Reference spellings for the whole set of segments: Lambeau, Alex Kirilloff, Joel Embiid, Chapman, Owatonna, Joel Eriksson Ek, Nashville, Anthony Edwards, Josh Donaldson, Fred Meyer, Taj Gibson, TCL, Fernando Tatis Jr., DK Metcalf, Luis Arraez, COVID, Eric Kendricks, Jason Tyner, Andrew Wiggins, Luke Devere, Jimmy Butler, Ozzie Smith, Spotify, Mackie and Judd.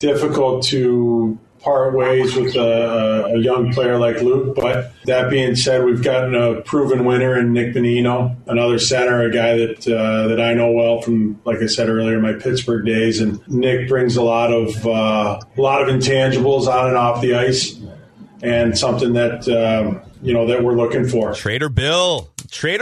Difficult to part ways with a young player like Luke, but that being said, we've gotten a proven winner in Nick Bonino, another center, a guy that I know well from, like I said earlier, my Pittsburgh days. And Nick brings a lot of intangibles on and off the ice, and something that that we're looking for. Trader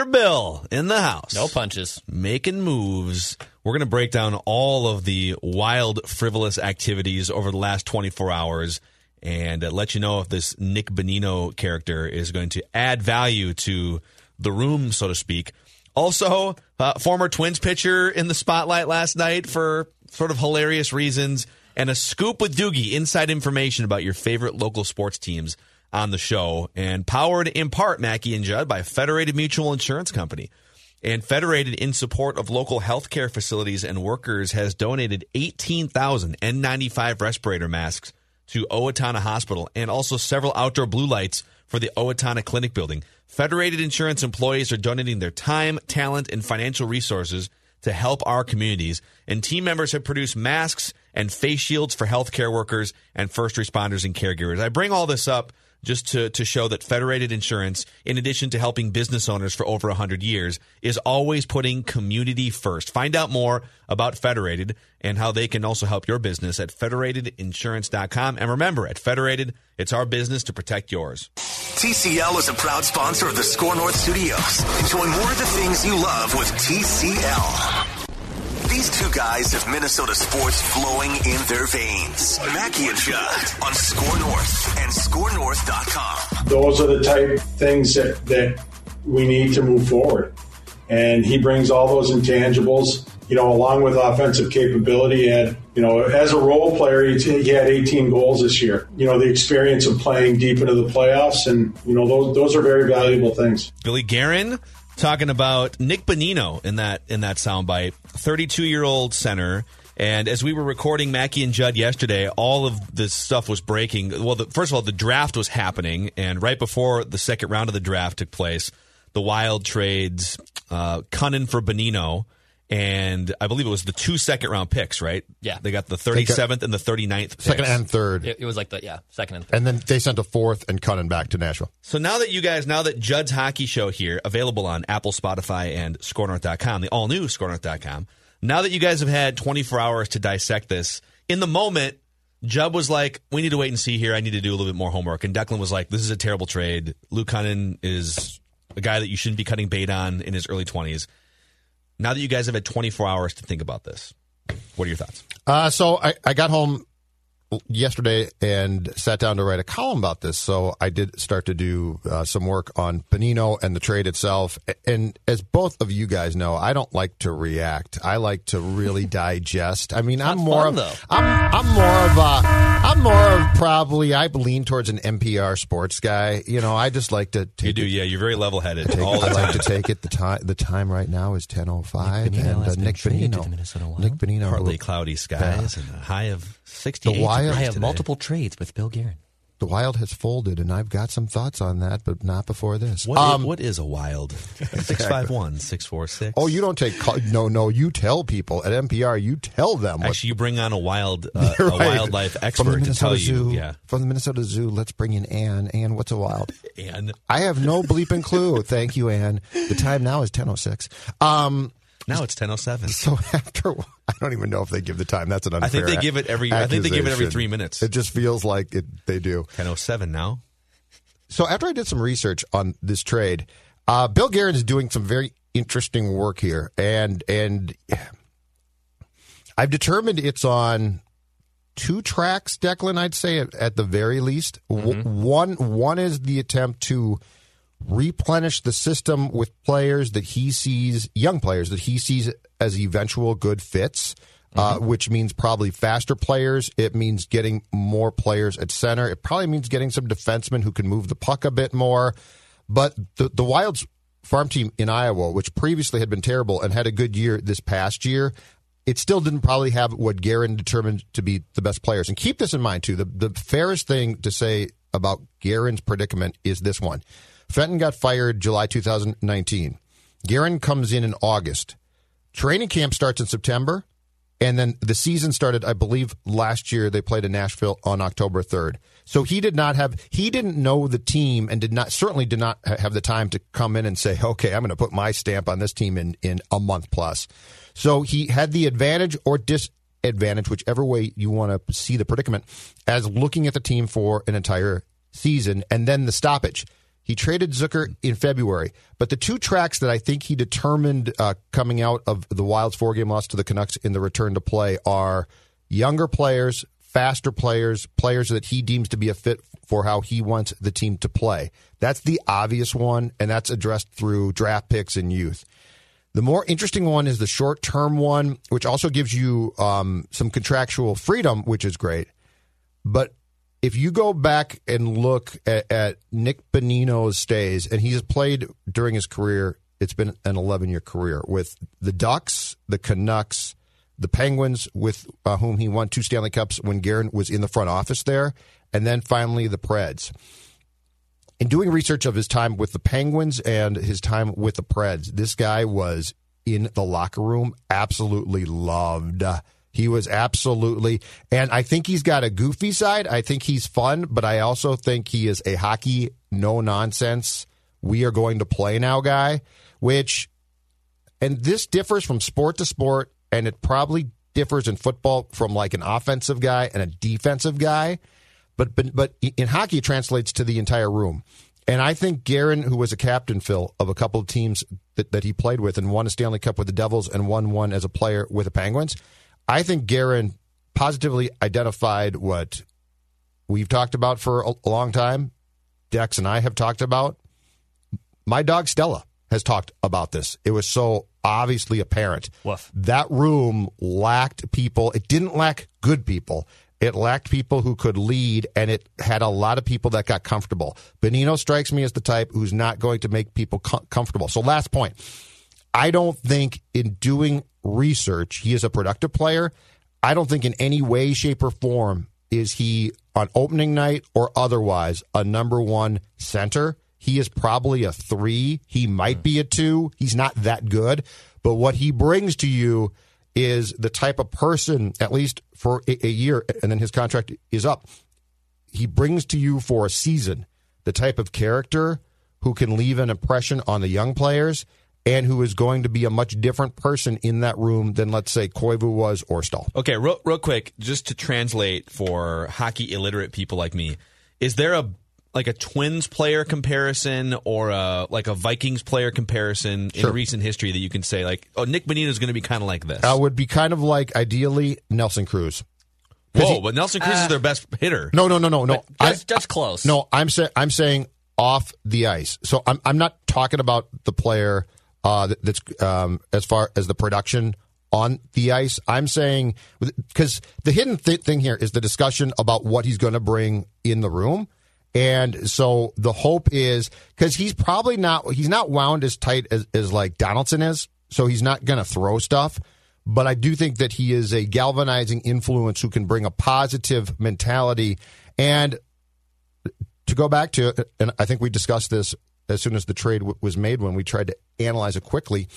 Bill in the house. No punches, making moves. We're going to break down all of the wild, frivolous activities over the last 24 hours and let you know if this Nick Bonino character is going to add value to the room, so to speak. Also, former Twins pitcher in the spotlight last night for sort of hilarious reasons, and a scoop with Doogie, inside information about your favorite local sports teams on the show, and powered in part, Mackie and Judd, by Federated Mutual Insurance Company. And Federated, in support of local healthcare facilities and workers, has donated 18,000 N95 respirator masks to Owatonna Hospital, and also several outdoor blue lights for the Owatonna Clinic building. Federated Insurance employees are donating their time, talent, and financial resources to help our communities. And team members have produced masks and face shields for healthcare workers and first responders and caregivers. I bring all this up just to show that Federated Insurance, in addition to helping business owners for over 100 years, is always putting community first. Find out more about Federated and how they can also help your business at federatedinsurance.com. And remember, at Federated, it's our business to protect yours. TCL is a proud sponsor of the Score North Studios. Enjoy more of the things you love with TCL. These two guys have Minnesota sports flowing in their veins. Mackie and Judd on Score North and ScoreNorth.com. Those are the type of things that we need to move forward. And he brings all those intangibles, along with offensive capability. And, as a role player, he had 18 goals this year. The experience of playing deep into the playoffs. And, those are very valuable things. Billy Guerin talking about Nick Bonino in that soundbite, 32-year-old center. And as we were recording Mackie and Judd yesterday, all of this stuff was breaking. Well, first of all, the draft was happening, and right before the second round of the draft took place, the Wild trades Cunningham for Bonino, and I believe it was the 2 second-round picks, right? Yeah. They got the 37th and the 39th picks. Second and third. It was like second and third. And then they sent a fourth and Cunningham back to Nashville. So now that Judd's Hockey Show here, available on Apple, Spotify, and ScoreNorth.com, the all-new ScoreNorth.com, now that you guys have had 24 hours to dissect this, in the moment, Judd was like, we need to wait and see here. I need to do a little bit more homework. And Declan was like, this is a terrible trade. Luke Cunningham is a guy that you shouldn't be cutting bait on in his early 20s. Now that you guys have had 24 hours to think about this, what are your thoughts? So I got home yesterday and sat down to write a column about this. So I did start to do some work on Bonino and the trade itself. And as both of you guys know, I don't like to react. I like to really digest. I mean, I'm more of I lean towards an NPR sports guy. I just like to take you're very level-headed. The time right now is 10:05, and Nick Bonino. Nick Bonino, partly cloudy skies and a high of 68. I have multiple trades with Bill Guerin. The Wild has folded, and I've got some thoughts on that, but not before this. What is a Wild? 651, 646. Oh, you don't take call. No, you tell people at NPR. You tell them. Actually, you bring on a wildlife expert to tell Zoo, you. Yeah. From the Minnesota Zoo, let's bring in Ann. Ann, what's a Wild? Ann. I have no bleeping clue. Thank you, Ann. The time now is 10:06. Now it's 10:07. So after, I don't even know if they give the time. That's an unfair. I think they give it every 3 minutes. It just feels like they do. 10:07 now. So after I did some research on this trade, Bill Guerin is doing some very interesting work here, and I've determined it's on two tracks, Declan. I'd say at the very least, mm-hmm. one is the attempt to replenish the system with players that he sees, young players that he sees as eventual good fits, mm-hmm. Which means probably faster players. It means getting more players at center. It probably means getting some defensemen who can move the puck a bit more. But the Wild's farm team in Iowa, which previously had been terrible and had a good year this past year, it still didn't probably have what Guerin determined to be the best players. And keep this in mind, too. The fairest thing to say about Guerin's predicament is this one. Fenton got fired July 2019. Guerin comes in August. Training camp starts in September, and then the season started, I believe, last year. They played in Nashville on October 3rd. So he didn't know the team and certainly did not have the time to come in and say, okay, I'm going to put my stamp on this team in a month plus. So he had the advantage or disadvantage, whichever way you want to see the predicament, as looking at the team for an entire season and then the stoppage. He traded Zucker in February, but the two tracks that I think he determined coming out of the Wild's four-game loss to the Canucks in the return to play are younger players, faster players, players that he deems to be a fit for how he wants the team to play. That's the obvious one, and that's addressed through draft picks and youth. The more interesting one is the short-term one, which also gives you some contractual freedom, which is great, but if you go back and look at Nick Bonino's stays, and he's played during his career, it's been an 11-year career, with the Ducks, the Canucks, the Penguins, with whom he won 2 Stanley Cups when Guerin was in the front office there, and then finally the Preds. In doing research of his time with the Penguins and his time with the Preds, this guy was in the locker room, absolutely loved. He was absolutely, and I think he's got a goofy side. I think he's fun, but I also think he is a hockey, no-nonsense, we are going to play now guy, which, and this differs from sport to sport, and it probably differs in football from like an offensive guy and a defensive guy, but in hockey it translates to the entire room. And I think Guerin, who was a captain, Phil, of a couple of teams that he played with and won a Stanley Cup with the Devils and won one as a player with the Penguins, I think Guerin positively identified what we've talked about for a long time, Dex and I have talked about. My dog Stella has talked about this. It was so obviously apparent. Woof. That room lacked people. It didn't lack good people. It lacked people who could lead, and it had a lot of people that got comfortable. Bonino strikes me as the type who's not going to make people comfortable. So last point. I don't think in doing research, he is a productive player. I don't think in any way, shape, or form is he, on opening night or otherwise, a number one center. He is probably a 3. He might be a 2. He's not that good. But what he brings to you is the type of person, at least for a year, and then his contract is up. He brings to you for a season the type of character who can leave an impression on the young players and who is going to be a much different person in that room than, let's say, Koivu was or Stahl. Okay, real quick, just to translate for hockey illiterate people like me, is there a Twins player comparison or a Vikings player comparison in recent history that you can say, like, oh, Nick Bonino is going to be kind of like this? I would be kind of like, ideally, Nelson Cruz. Whoa, but Nelson Cruz is their best hitter. No. That's close. No, I'm saying off the ice. So I'm not talking about the player that's as far as the production on the ice. I'm saying, because the hidden thing here is the discussion about what he's going to bring in the room. And so the hope is, because he's probably not wound as tight as like Donaldson is, so he's not going to throw stuff. But I do think that he is a galvanizing influence who can bring a positive mentality. And to go back to, and I think we discussed this as soon as the trade was made when we tried to analyze it quickly,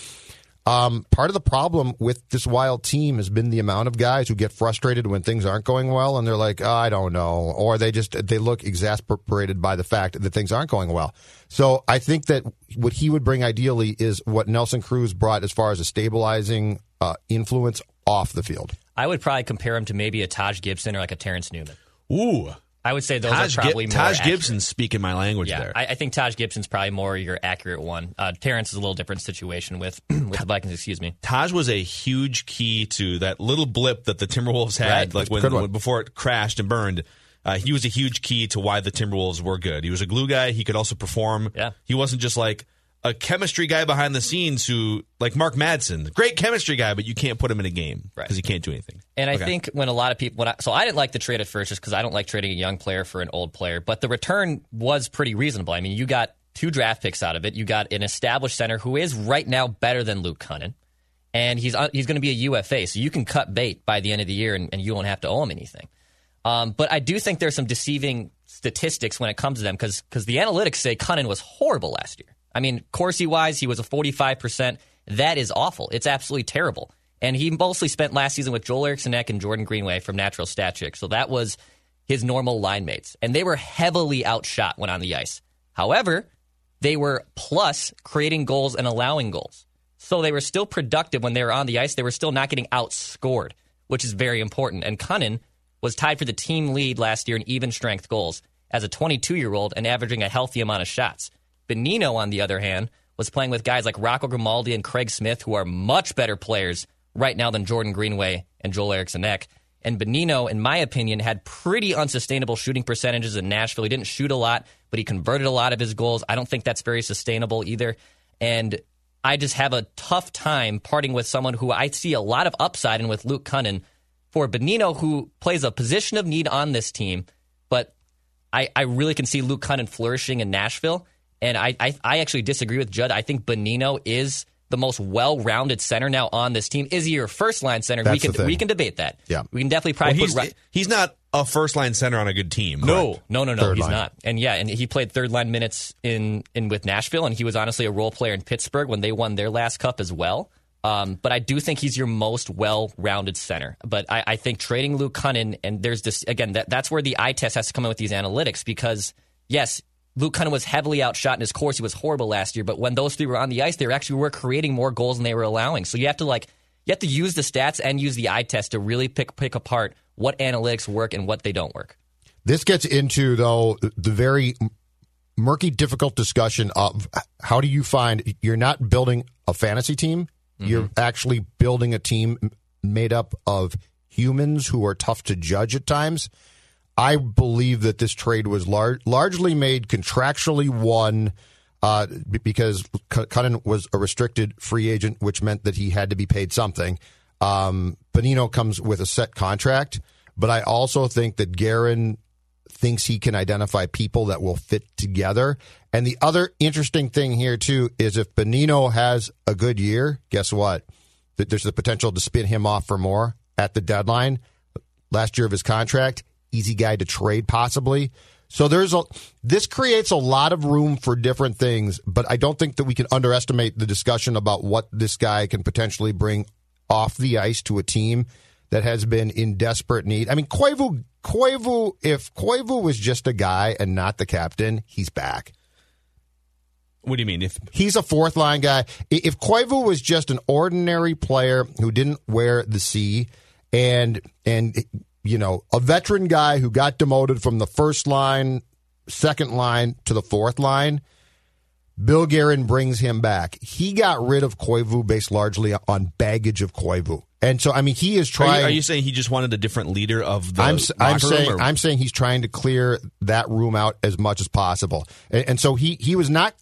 Part of the problem with this Wild team has been the amount of guys who get frustrated when things aren't going well, and they're like, oh, I don't know, or they look exasperated by the fact that things aren't going well. So I think that what he would bring ideally is what Nelson Cruz brought as far as a stabilizing influence off the field. I would probably compare him to maybe a Taj Gibson or like a Terrence Newman. Ooh. I would say those are probably more accurate. Taj Gibson's speaking my language there. I think Taj Gibson's probably more your accurate one. Terrence is a little different situation with the Vikings, excuse me. Taj was a huge key to that little blip that the Timberwolves had before it crashed and burned. He was a huge key to why the Timberwolves were good. He was a glue guy. He could also perform. Yeah. He wasn't just like a chemistry guy behind the scenes who, like Mark Madsen, great chemistry guy, but you can't put him in a game because he can't do anything. And I think when a lot of people... So I didn't like the trade at first just because I don't like trading a young player for an old player, but the return was pretty reasonable. I mean, you got 2 draft picks out of it. You got an established center who is right now better than Luke Cunningham, and he's going to be a UFA, so you can cut bait by the end of the year, and you won't have to owe him anything. But I do think there's some deceiving statistics when it comes to them because the analytics say Cunningham was horrible last year. I mean, Corsi-wise, he was a 45%. That is awful. It's absolutely terrible. And he mostly spent last season with Joel Eriksson Ek and Jordan Greenway from Natural Stat Trick. So that was his normal line mates. And they were heavily outshot when on the ice. However, they were plus creating goals and allowing goals. So they were still productive when they were on the ice. They were still not getting outscored, which is very important. And Cunningham was tied for the team lead last year in even strength goals as a 22-year-old and averaging a healthy amount of shots. Bonino, on the other hand, was playing with guys like Rocco Grimaldi and Craig Smith, who are much better players right now than Jordan Greenway and Joel Eriksson Ek. And Bonino, in my opinion, had pretty unsustainable shooting percentages in Nashville. He didn't shoot a lot, but he converted a lot of his goals. I don't think that's very sustainable either. And I just have a tough time parting with someone who I see a lot of upside in with Luke Cunningham for Bonino, who plays a position of need on this team. But I really can see Luke Cunningham flourishing in Nashville. And I actually disagree with Judd. I think Bonino is the most well-rounded center now on this team. Is he your first-line center? We can debate that. Yeah. We can definitely probably he's not a first-line center on a good team. Correct. No, he's not. And yeah, and he played third-line minutes in with Nashville, and he was honestly a role player in Pittsburgh when they won their last cup as well. But I do think he's your most well-rounded center. But I think trading Luke Cunningham, and there's this, again, that's where the eye test has to come in with these analytics because, yes, Luke Cunningham was heavily outshot in his course. He was horrible last year, but when those three were on the ice, they were creating more goals than they were allowing. So you have to use the stats and use the eye test to really pick apart what analytics work and what they don't work. This gets into, though, the very murky, difficult discussion of how do you find you're not building a fantasy team. Mm-hmm. You're actually building a team made up of humans who are tough to judge at times. I believe that this trade was largely made contractually won because Cunningham was a restricted free agent, which meant that he had to be paid something. Bonino comes with a set contract, but I also think that Guerin thinks he can identify people that will fit together. And the other interesting thing here, too, is if Bonino has a good year, guess what? There's the potential to spin him off for more at the deadline. Last year of his contract, easy guy to trade possibly. So this creates a lot of room for different things, but I don't think that we can underestimate the discussion about what this guy can potentially bring off the ice to a team that has been in desperate need. I mean, Koivu, if Koivu was just a guy and not the captain, he's back. What do you mean? If he's a fourth-line guy. If Koivu was just an ordinary player who didn't wear the C and you know, a veteran guy who got demoted from the first line, second line to the fourth line, Bill Guerin brings him back. He got rid of Koivu based largely on baggage of Koivu. And so, I mean, he is trying... Are you saying he just wanted a different leader of the locker room? I'm saying he's trying to clear that room out as much as possible. And so he was not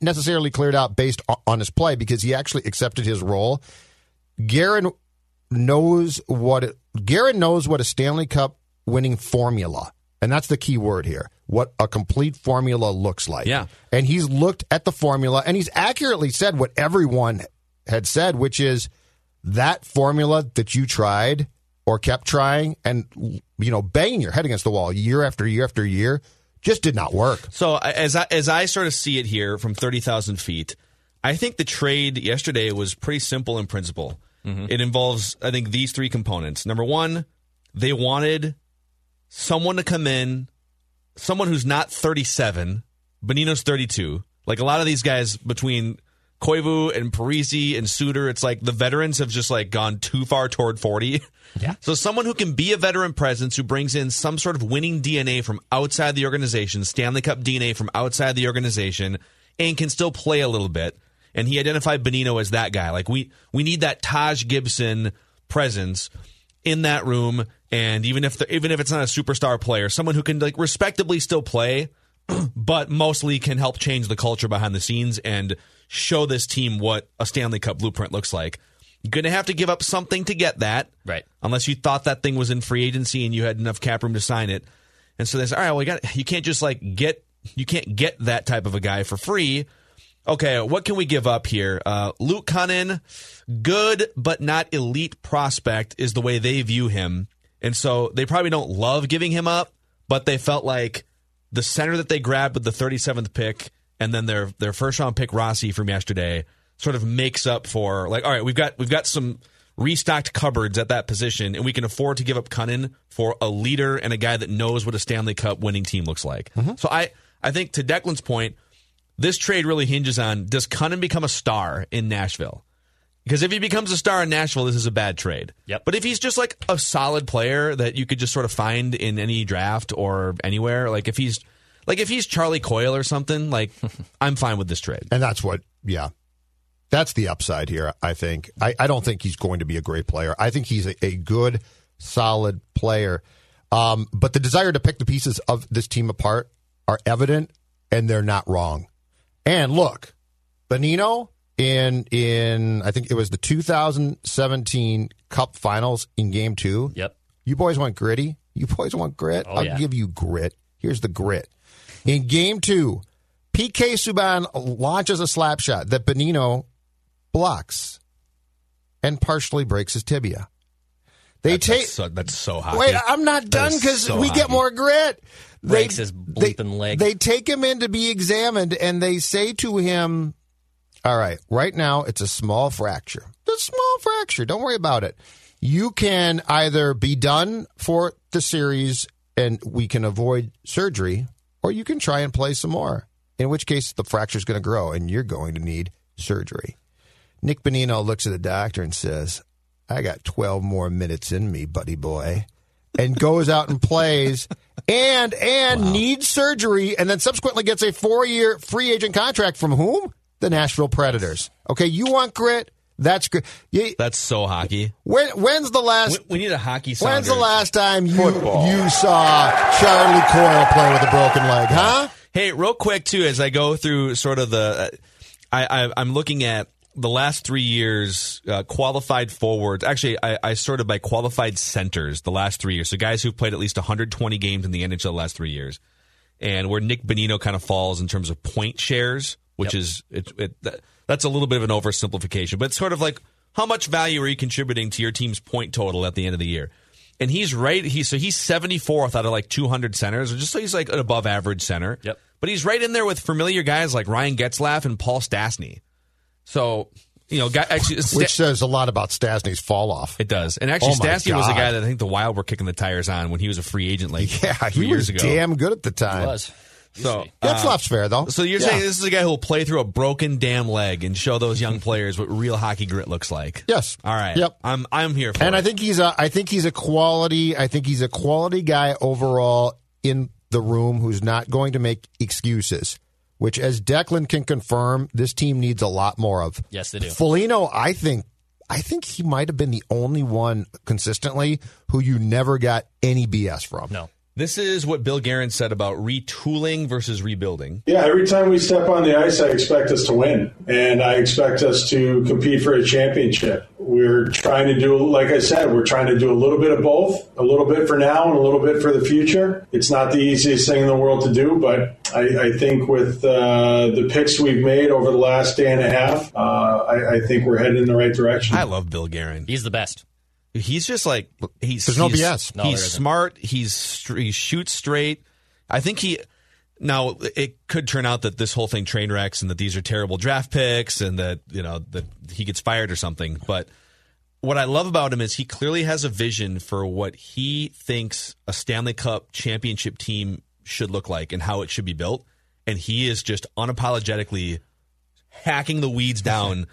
necessarily cleared out based on his play because he actually accepted his role. Guerin knows what a Stanley Cup winning formula, and that's the key word here, what a complete formula looks like. Yeah. And he's looked at the formula, and he's accurately said what everyone had said, which is that formula that you tried or kept trying and, you know, banging your head against the wall year after year after year just did not work. So as I sort of see it here from 30,000 feet, I think the trade yesterday was pretty simple in principle. Mm-hmm. It involves, I think, these three components. Number one, they wanted someone to come in, someone who's not 37. Bonino's 32. Like, a lot of these guys between Koivu and Parisi and Suter, it's like the veterans have just, like, gone too far toward 40. Yeah. So someone who can be a veteran presence, who brings in some sort of winning DNA from outside the organization, Stanley Cup DNA from outside the organization, and can still play a little bit. And he identified Bonino as that guy. Like, we need that Taj Gibson presence in that room. And even if it's not a superstar player, someone who can, like, respectably still play, but mostly can help change the culture behind the scenes and show this team what a Stanley Cup blueprint looks like. You're going to have to give up something to get that, right? Unless you thought that thing was in free agency and you had enough cap room to sign it. And so they said, all right, well, you can't get that type of a guy for free. Okay, what can we give up here? Luke Cunningham, good but not elite prospect is the way they view him. And so they probably don't love giving him up, but they felt like the center that they grabbed with the 37th pick and then their first-round pick, Rossi, from yesterday, sort of makes up for, like, all right, we've got some restocked cupboards at that position, and we can afford to give up Cunningham for a leader and a guy that knows what a Stanley Cup winning team looks like. Mm-hmm. So I think, to Declan's point, this trade really hinges on, does Cunningham become a star in Nashville? Because if he becomes a star in Nashville, this is a bad trade. Yep. But if he's just like a solid player that you could just sort of find in any draft or anywhere, like if he's Charlie Coyle or something, like I'm fine with this trade. And that's what, yeah, that's the upside here, I think. I don't think he's going to be a great player. I think he's a good, solid player. But the desire to pick the pieces of this team apart are evident, and they're not wrong. And look, Bonino... In I think it was the 2017 Cup Finals in Game 2. Yep. You boys want gritty? You boys want grit? Oh, I'll give you grit. Here's the grit. In Game 2, PK Subban launches a slap shot that Bonino blocks and partially breaks his tibia. That's so hot. Wait, I'm not done because get more grit. Breaks his bleeping leg. They take him in to be examined, and they say to him... All right, right now it's a small fracture. It's a small fracture. Don't worry about it. You can either be done for the series and we can avoid surgery, or you can try and play some more, in which case the fracture is going to grow and you're going to need surgery. Nick Bonino looks at the doctor and says, I got 12 more minutes in me, buddy boy, and goes out and plays and wow. Needs surgery, and then subsequently gets a 4-year free agent contract from whom? The Nashville Predators. Okay, you want grit? That's good. That's so hockey. When's the last? We need a hockey song. When's the last time you saw Charlie Coyle play with a broken leg? Huh? Hey, real quick too, as I go through sort of the, I'm looking at the last 3 years qualified forwards. Actually, I sorted by qualified centers the last 3 years. So guys who've played at least 120 games in the NHL the last 3 years, and where Nick Bonino kind of falls in terms of point shares. Which yep. is, that's a little bit of an oversimplification, but it's sort of like, how much value are you contributing to your team's point total at the end of the year? And he's right, he's 74th out of like 200 centers, just so he's like an above average center. Yep. But he's right in there with familiar guys like Ryan Getzlaff and Paul Stastny. So, you know, which says a lot about Stastny's fall off. It does. And actually, Stastny was a guy that I think the Wild were kicking the tires on when he was a free agent like 3 years ago. He was damn good at the time. He was. So that's not fair, though. So you're saying this is a guy who will play through a broken damn leg and show those young players what real hockey grit looks like. Yes. All right. Yep. I'm here for it. And I think he's a quality guy overall in the room who's not going to make excuses, which, as Declan can confirm, this team needs a lot more of. Yes, they do. Foligno, I think he might have been the only one consistently who you never got any BS from. No. This is what Bill Guerin said about retooling versus rebuilding. Yeah, every time we step on the ice, I expect us to win, and I expect us to compete for a championship. We're trying to do, like I said, we're trying to do a little bit of both, a little bit for now and a little bit for the future. It's not the easiest thing in the world to do, but I think with the picks we've made over the last day and a half, I think we're headed in the right direction. I love Bill Guerin. He's the best. He's just like he's. There's no BS. No, he's smart. He shoots straight. I think he. Now, it could turn out that this whole thing train wrecks and that these are terrible draft picks and that, you know, that he gets fired or something. But what I love about him is he clearly has a vision for what he thinks a Stanley Cup championship team should look like and how it should be built. And he is just unapologetically hacking the weeds down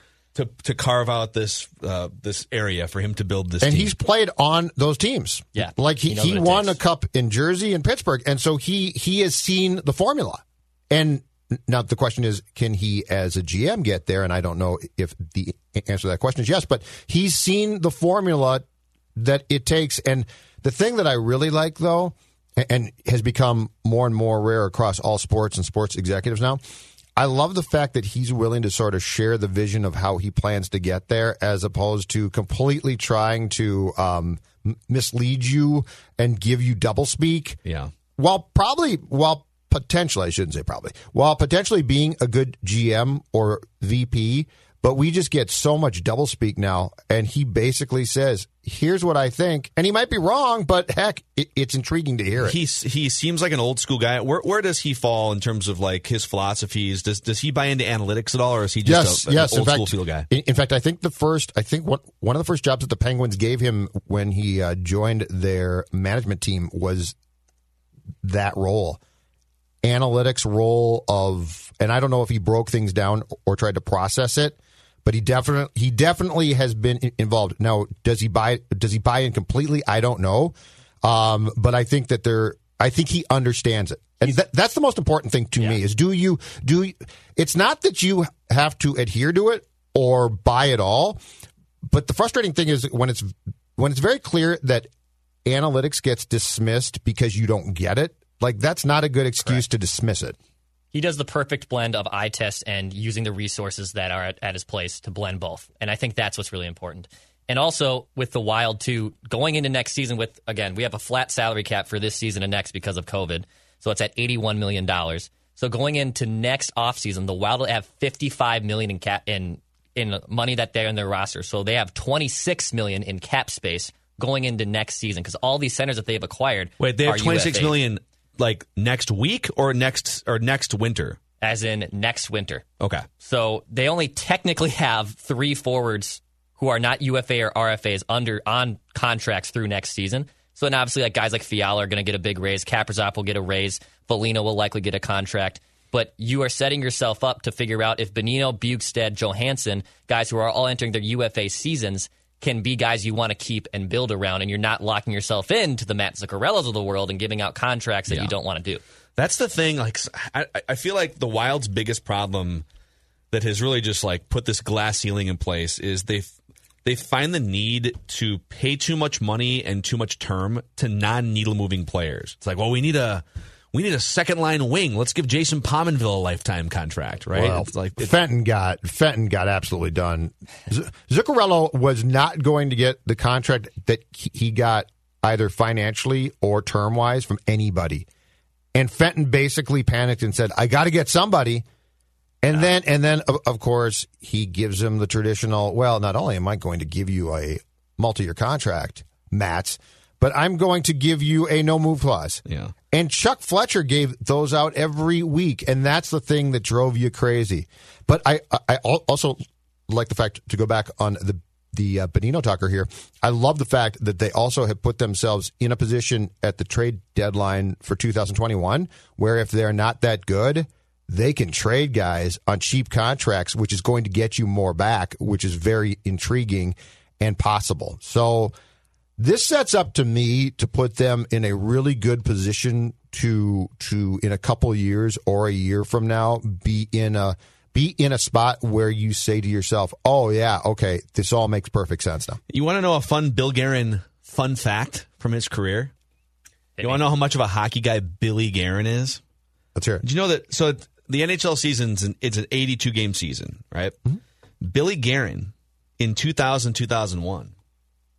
to carve out this this area for him to build this team. And he's played on those teams. Yeah. Like he won a cup in Jersey and Pittsburgh. And so he has seen the formula. And now the question is, can he as a GM get there? And I don't know if the answer to that question is yes, but he's seen the formula that it takes. And the thing that I really like, though, and has become more and more rare across all sports and sports executives now, I love the fact that he's willing to sort of share the vision of how he plans to get there as opposed to completely trying to mislead you and give you doublespeak. Yeah. While potentially being a good GM or VP, but we just get so much doublespeak now, and he basically says, here's what I think, and he might be wrong, but heck, it's intriguing to hear it. He seems like an old school guy. Where does he fall in terms of like his philosophies? Does he buy into analytics at all, or is he just an old school field guy? In fact, I think one of the first jobs that the Penguins gave him when he joined their management team was that role. Analytics role of, and I don't know if he broke things down or tried to process it, but he definitely has been involved. Now, does he buy in completely? I don't know, but I think that I think he understands it, and that's the most important thing to me. Is do you? It's not that you have to adhere to it or buy it all, but the frustrating thing is when it's very clear that analytics gets dismissed because you don't get it. Like, that's not a good excuse to dismiss it. He does the perfect blend of eye test and using the resources that are at his place to blend both. And I think that's what's really important. And also, with the Wild, too, going into next season with, again, we have a flat salary cap for this season and next because of COVID. So it's at $81 million. So going into next offseason, the Wild will have $55 million in money that they're in their roster. So they have $26 million in cap space going into next season because all these centers that they've acquired are Wait, they have $26 million. Like next week or next winter? As in next winter. Okay. So they only technically have three forwards who are not UFA or RFAs on contracts through next season. So then obviously like guys like Fiala are going to get a big raise. Kaprizov will get a raise. Foligno will likely get a contract. But you are setting yourself up to figure out if Bonino, Bjugstad, Johansson, guys who are all entering their UFA seasons, can be guys you want to keep and build around, and you're not locking yourself into the Matt Zuccarellos of the world and giving out contracts that you don't want to do. That's the thing. Like, I feel like the Wild's biggest problem that has really just like put this glass ceiling in place is they find the need to pay too much money and too much term to non-needle moving players. It's like, well, we need a second line wing. Let's give Jason Pominville a lifetime contract, right? Well, it's like Fenton got absolutely done. Zuccarello was not going to get the contract that he got either financially or term wise from anybody, and Fenton basically panicked and said, "I got to get somebody." And then of course he gives him the traditional. Well, not only am I going to give you a multi-year contract, Matts, but I'm going to give you a no-move clause. Yeah. And Chuck Fletcher gave those out every week, and that's the thing that drove you crazy. But I also like the fact, to go back on the Bonino talker here, I love the fact that they also have put themselves in a position at the trade deadline for 2021 where if they're not that good, they can trade guys on cheap contracts, which is going to get you more back, which is very intriguing and possible. So this sets up to me to put them in a really good position to in a couple of years or a year from now be in a spot where you say to yourself, "Oh yeah, okay, this all makes perfect sense now." You want to know a fun Bill Guerin fun fact from his career? You want to know how much of a hockey guy Billy Guerin is? Let's hear it. Did you know that? So the NHL season's it's an 82 game season, right? Mm-hmm. Billy Guerin in 2000-2001.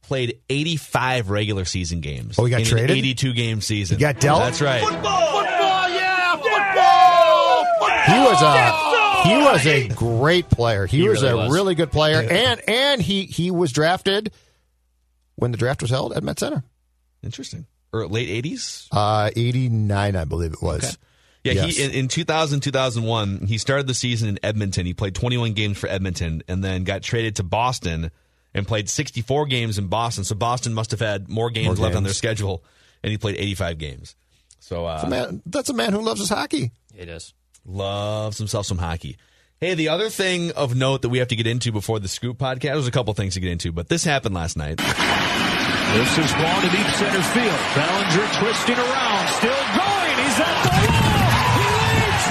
Played 85 regular season games. Oh, he got traded? An 82-game season. He got dealt? That's right. Football, yeah! Football! He was a great player. He was a really good player. Yeah. And he was drafted when the draft was held at Met Center. Interesting. Or late 80s? 89, I believe it was. Okay. Yeah, yes. In 2000, 2001, he started the season in Edmonton. He played 21 games for Edmonton and then got traded to Boston and played 64 games in Boston. So Boston must have had more games left on their schedule, and he played 85 games. So that's a man who loves his hockey. It is. Loves himself some hockey. Hey, the other thing of note that we have to get into before the Scoop podcast, there's a couple things to get into, but this happened last night. This is ball to deep center field. Bellinger twisting around, still going. He's at the wall. He leaps,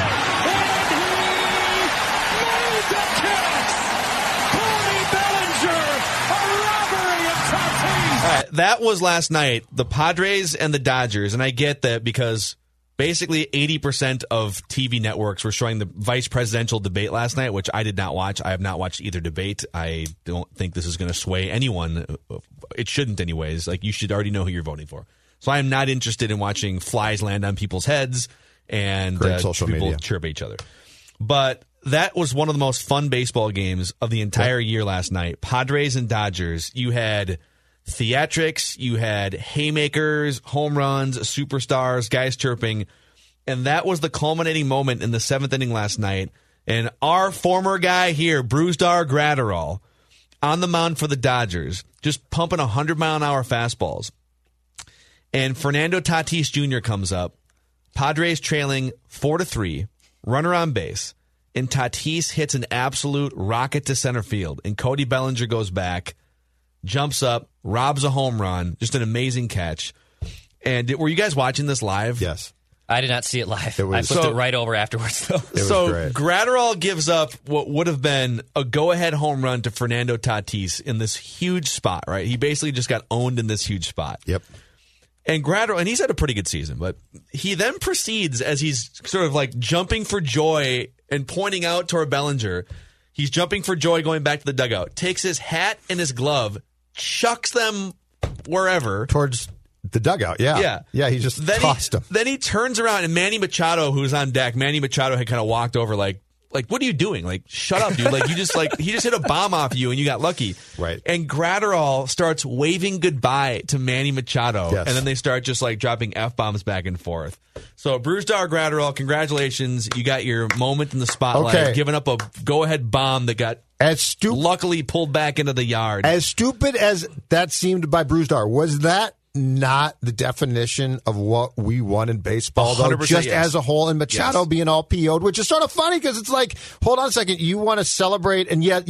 and he made the catch. Cody Bellinger, a robbery of Tatis. All right, that was last night, the Padres and the Dodgers, and I get that because basically 80% of TV networks were showing the vice presidential debate last night, which I did not watch. I have not watched either debate. I don't think this is going to sway anyone. It shouldn't anyways. Like, you should already know who you're voting for. So I am not interested in watching flies land on people's heads and social people media chirp each other. But that was one of the most fun baseball games of the entire year last night. Padres and Dodgers. You had theatrics, you had haymakers, home runs, superstars, guys chirping, and that was the culminating moment in the seventh inning last night. And our former guy here, Brusdar Graterol, on the mound for the Dodgers, just pumping 100-mile-an-hour fastballs. And Fernando Tatis Jr. comes up, Padres trailing 4-3, runner on base, and Tatis hits an absolute rocket to center field, and Cody Bellinger goes back, jumps up, robs a home run, just an amazing catch. And were you guys watching this live? Yes. I did not see it live. I flipped it right over afterwards, though. So Graterol gives up what would have been a go-ahead home run to Fernando Tatis in this huge spot, right? He basically just got owned in this huge spot. Yep. And Graterol, and he's had a pretty good season, but he then proceeds as he's sort of like jumping for joy and pointing out toward Bellinger. He's jumping for joy going back to the dugout, takes his hat and his glove, chucks them wherever. Towards the dugout, yeah. Yeah, yeah, he just tossed them. Then he turns around, and Manny Machado, who's on deck, Manny Machado had kind of walked over like, what are you doing? Like, shut up, dude. Like, you just, like, he just hit a bomb off you, and you got lucky. Right. And Graterol starts waving goodbye to Manny Machado, and then they start just, like, dropping F-bombs back and forth. So, Brusdar Graterol, congratulations. You got your moment in the spotlight, giving up a go-ahead bomb that got luckily pulled back into the yard. As stupid as that seemed by Brusdar, was that not the definition of what we won in baseball, though, just as a whole, and Machado being all PO'd, which is sort of funny because it's like, hold on a second, you want to celebrate, and yet,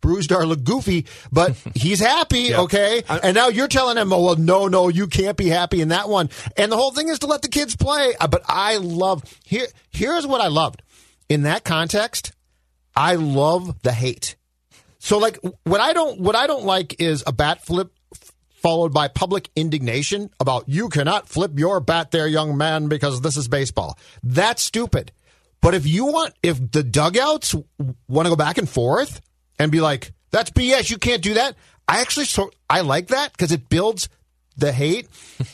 Brusdar looked goofy, but he's happy, okay? And now you're telling him, oh, well, no, you can't be happy in that one. And the whole thing is to let the kids play. But I love, here's what I loved. In that context, I love the hate. So, like, what I don't like is a bat flip followed by public indignation about you cannot flip your bat there, young man, because this is baseball. That's stupid. But if the dugouts want to go back and forth and be like, that's BS, you can't do that, I like that because it builds the hate.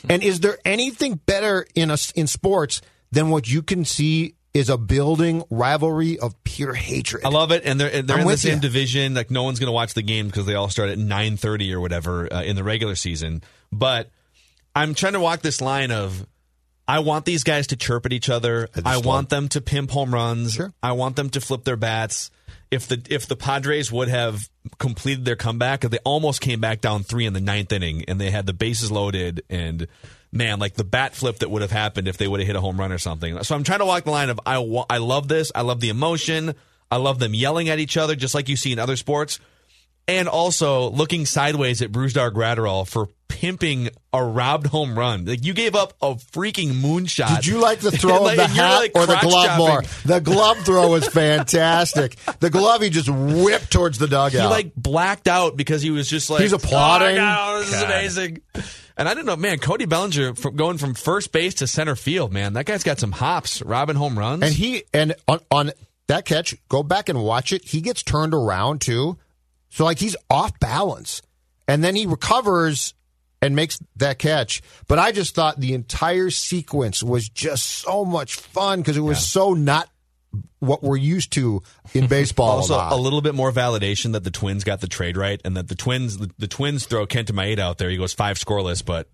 And is there anything better in sports than what you can see is a building rivalry of pure hatred? I love it, and they're in the same division. Like, no one's going to watch the game because they all start at 9:30 or whatever in the regular season. But I'm trying to walk this line of, I want these guys to chirp at each other. I want them to pimp home runs. Sure. I want them to flip their bats. If the Padres would have completed their comeback, they almost came back down 3 in the 9th inning, and they had the bases loaded, and man, like the bat flip that would have happened if they would have hit a home run or something. So I'm trying to walk the line of, I love this. I love the emotion. I love them yelling at each other, just like you see in other sports. And also looking sideways at Brusdar Graterol for pimping a robbed home run. Like, you gave up a freaking moonshot. Did you like the throw of the hat or the glove more? The glove throw was fantastic. The glove he just whipped towards the dugout. He like blacked out because he was just like, he's applauding. Oh, no, this is amazing. And I don't know, man, Cody Bellinger going from first base to center field, man. That guy's got some hops, robbing home runs. And on that catch, go back and watch it. He gets turned around too. So, like, he's off balance. And then he recovers and makes that catch. But I just thought the entire sequence was just so much fun because it was so not what we're used to in baseball. Also, a little bit more validation that the Twins got the trade right, and that the Twins throw Kenta Maeda out there. He goes five scoreless, but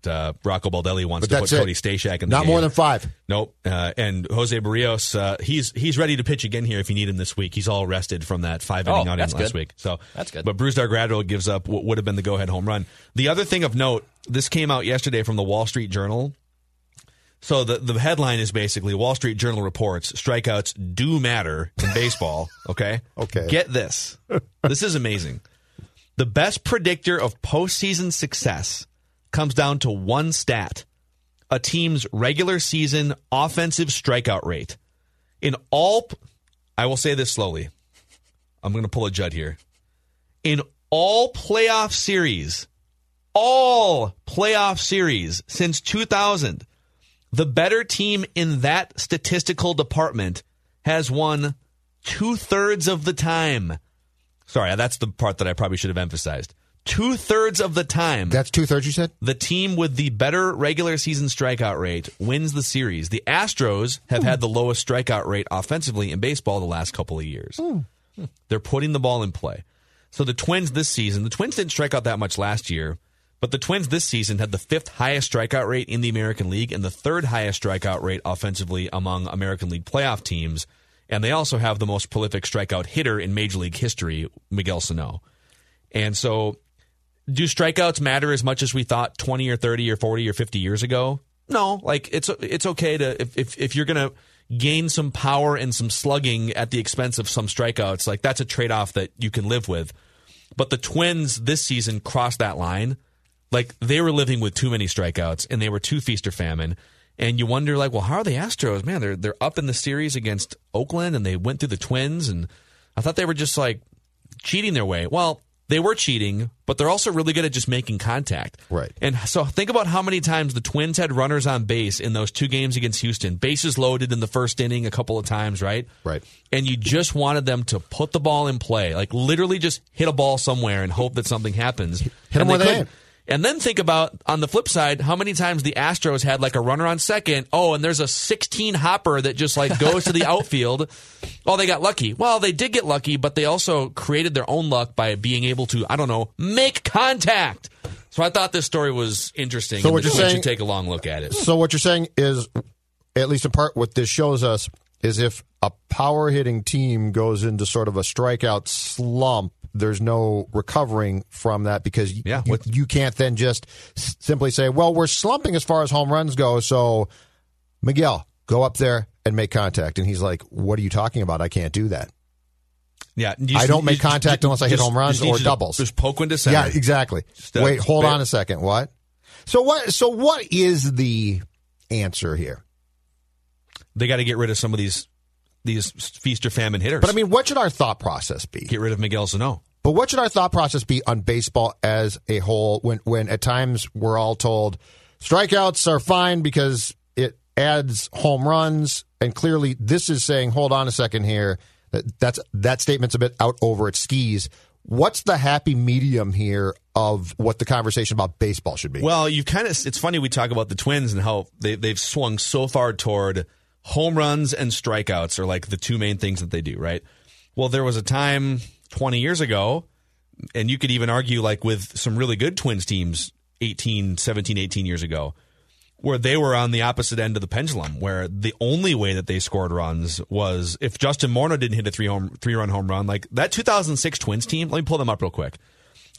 Rocco Baldelli wants to put Cody Stashak in the game. Not more than five. Nope. And Jose Barrios, he's ready to pitch again here if you need him this week. He's all rested from that five-inning outing last week. So that's good. But Brusdar Graterol gives up what would have been the go-ahead home run. The other thing of note, this came out yesterday from the Wall Street Journal. So the headline is basically Wall Street Journal reports strikeouts do matter in baseball, okay? Okay. Get this. This is amazing. The best predictor of postseason success comes down to one stat, a team's regular season offensive strikeout rate. I will say this slowly. I'm going to pull a Judd here. In all playoff series, since 2000, the better team in that statistical department has won 2/3 of the time. Sorry, that's the part that I probably should have emphasized. 2/3 of the time. That's 2/3, you said? The team with the better regular season strikeout rate wins the series. The Astros have had the lowest strikeout rate offensively in baseball the last couple of years. Ooh. They're putting the ball in play. So the Twins this season, the Twins didn't strike out that much last year. But the Twins this season had the fifth highest strikeout rate in the American League and the third highest strikeout rate offensively among American League playoff teams. And they also have the most prolific strikeout hitter in Major League history, Miguel Sano. And so do strikeouts matter as much as we thought 20 or 30 or 40 or 50 years ago? No, like it's okay to if you're going to gain some power and some slugging at the expense of some strikeouts, like that's a trade-off that you can live with. But the Twins this season crossed that line. Like, they were living with too many strikeouts, and they were too feast or famine. And you wonder, like, well, how are the Astros? Man, they're up in the series against Oakland, and they went through the Twins, and I thought they were just, like, cheating their way. Well, they were cheating, but they're also really good at just making contact. Right. And so think about how many times the Twins had runners on base in those two games against Houston. Bases loaded in the first inning a couple of times, right? Right. And you just wanted them to put the ball in play. Like, literally just hit a ball somewhere and hope that something happens. Hit them with a hand. And then think about, on the flip side, how many times the Astros had like a runner on second. Oh, and there's a 16-hopper that just like goes to the outfield. Oh, they got lucky. Well, they did get lucky, but they also created their own luck by being able to, I don't know, make contact. So I thought this story was interesting. So what you're saying, should take a long look at it. So what you're saying is, at least in part, what this shows us is if a power-hitting team goes into sort of a strikeout slump, there's no recovering from that because you can't then just simply say, well, we're slumping as far as home runs go, so Miguel, go up there and make contact. And he's like, what are you talking about? I can't do that. Yeah, I don't make contact unless I hit home runs or doubles. Just poke into center. Yeah, exactly. Wait, hold on a second. What? So what is the answer here? They got to get rid of some of these feast or famine hitters. But, I mean, what should our thought process be? Get rid of Miguel Sano. But what should our thought process be on baseball as a whole when at times we're all told strikeouts are fine because it adds home runs, and clearly this is saying, hold on a second here, that statement's a bit out over its skis. What's the happy medium here of what the conversation about baseball should be? Well, it's funny we talk about the Twins and how they've swung so far toward home runs and strikeouts are like the two main things that they do, right? Well, there was a time 20 years ago, and you could even argue like with some really good Twins teams 18 years ago, where they were on the opposite end of the pendulum, where the only way that they scored runs was if Justin Morneau didn't hit a three-run home run. Like that 2006 Twins team, let me pull them up real quick.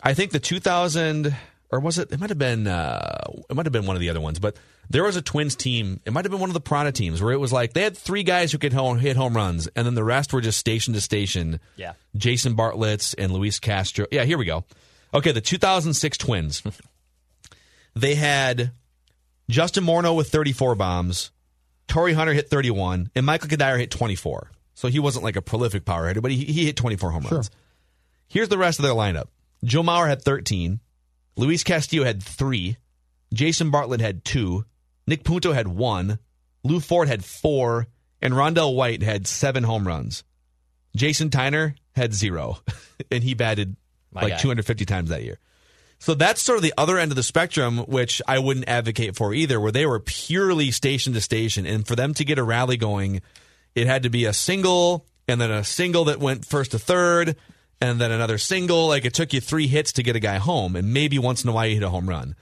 I think the 2000... Or was it? It might have been one of the other ones. But there was a Twins team. It might have been one of the Prana teams where it was like they had three guys who could hit home runs, and then the rest were just station to station. Yeah, Jason Bartlett's and Luis Castro. Yeah, here we go. Okay, the 2006 Twins. They had Justin Morneau with 34 bombs. Torrey Hunter hit 31, and Michael Kadire hit 24. So he wasn't like a prolific power hitter, but he hit 24 home runs. Here's the rest of their lineup. Joe Mauer had 13. Luis Castillo had 3. Jason Bartlett had 2. Nick Punto had 1. Lou Ford had 4. And Rondell White had 7 home runs. Jason Tyner had 0. And he batted 250 times that year. So that's sort of the other end of the spectrum, which I wouldn't advocate for either, where they were purely station to station. And for them to get a rally going it had to be a single and then a single that went first to third and then another single. Like, it took you three hits to get a guy home, and maybe once in a while you hit a home run.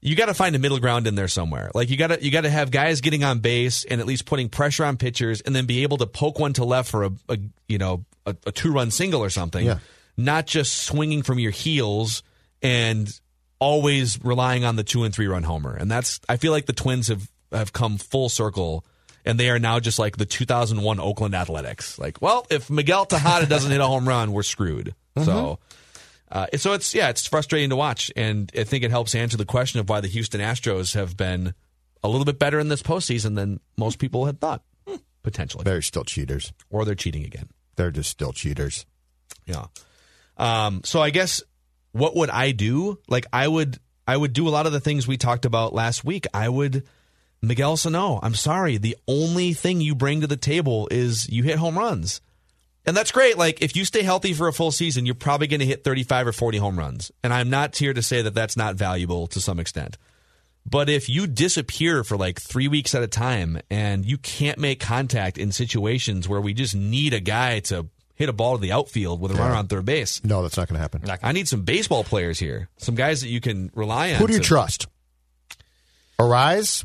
You got to find a middle ground in there somewhere. Like, you got to have guys getting on base and at least putting pressure on pitchers, and then be able to poke one to left for a 2-run single or something. Yeah. Not just swinging from your heels and always relying on the 2- and 3-run homer. And that's, I feel like the Twins have come full circle, and they are now just like the 2001 Oakland Athletics. Like, well, if Miguel Tejada doesn't hit a home run, we're screwed. Mm-hmm. So it's, yeah, it's frustrating to watch, and I think it helps answer the question of why the Houston Astros have been a little bit better in this postseason than most people had thought, potentially. They're still cheaters. Or they're cheating again. They're just still cheaters. Yeah. So I guess what would I do? Like, I would do a lot of the things we talked about last week. I would, Miguel Sano, I'm sorry, the only thing you bring to the table is you hit home runs. And that's great. Like, if you stay healthy for a full season, you're probably going to hit 35 or 40 home runs. And I'm not here to say that that's not valuable to some extent. But if you disappear for like 3 weeks at a time and you can't make contact in situations where we just need a guy to hit a ball to the outfield with a runner on third base. No, that's not going to happen. I need some baseball players here. Some guys that you can rely on. Who do you trust? Arise?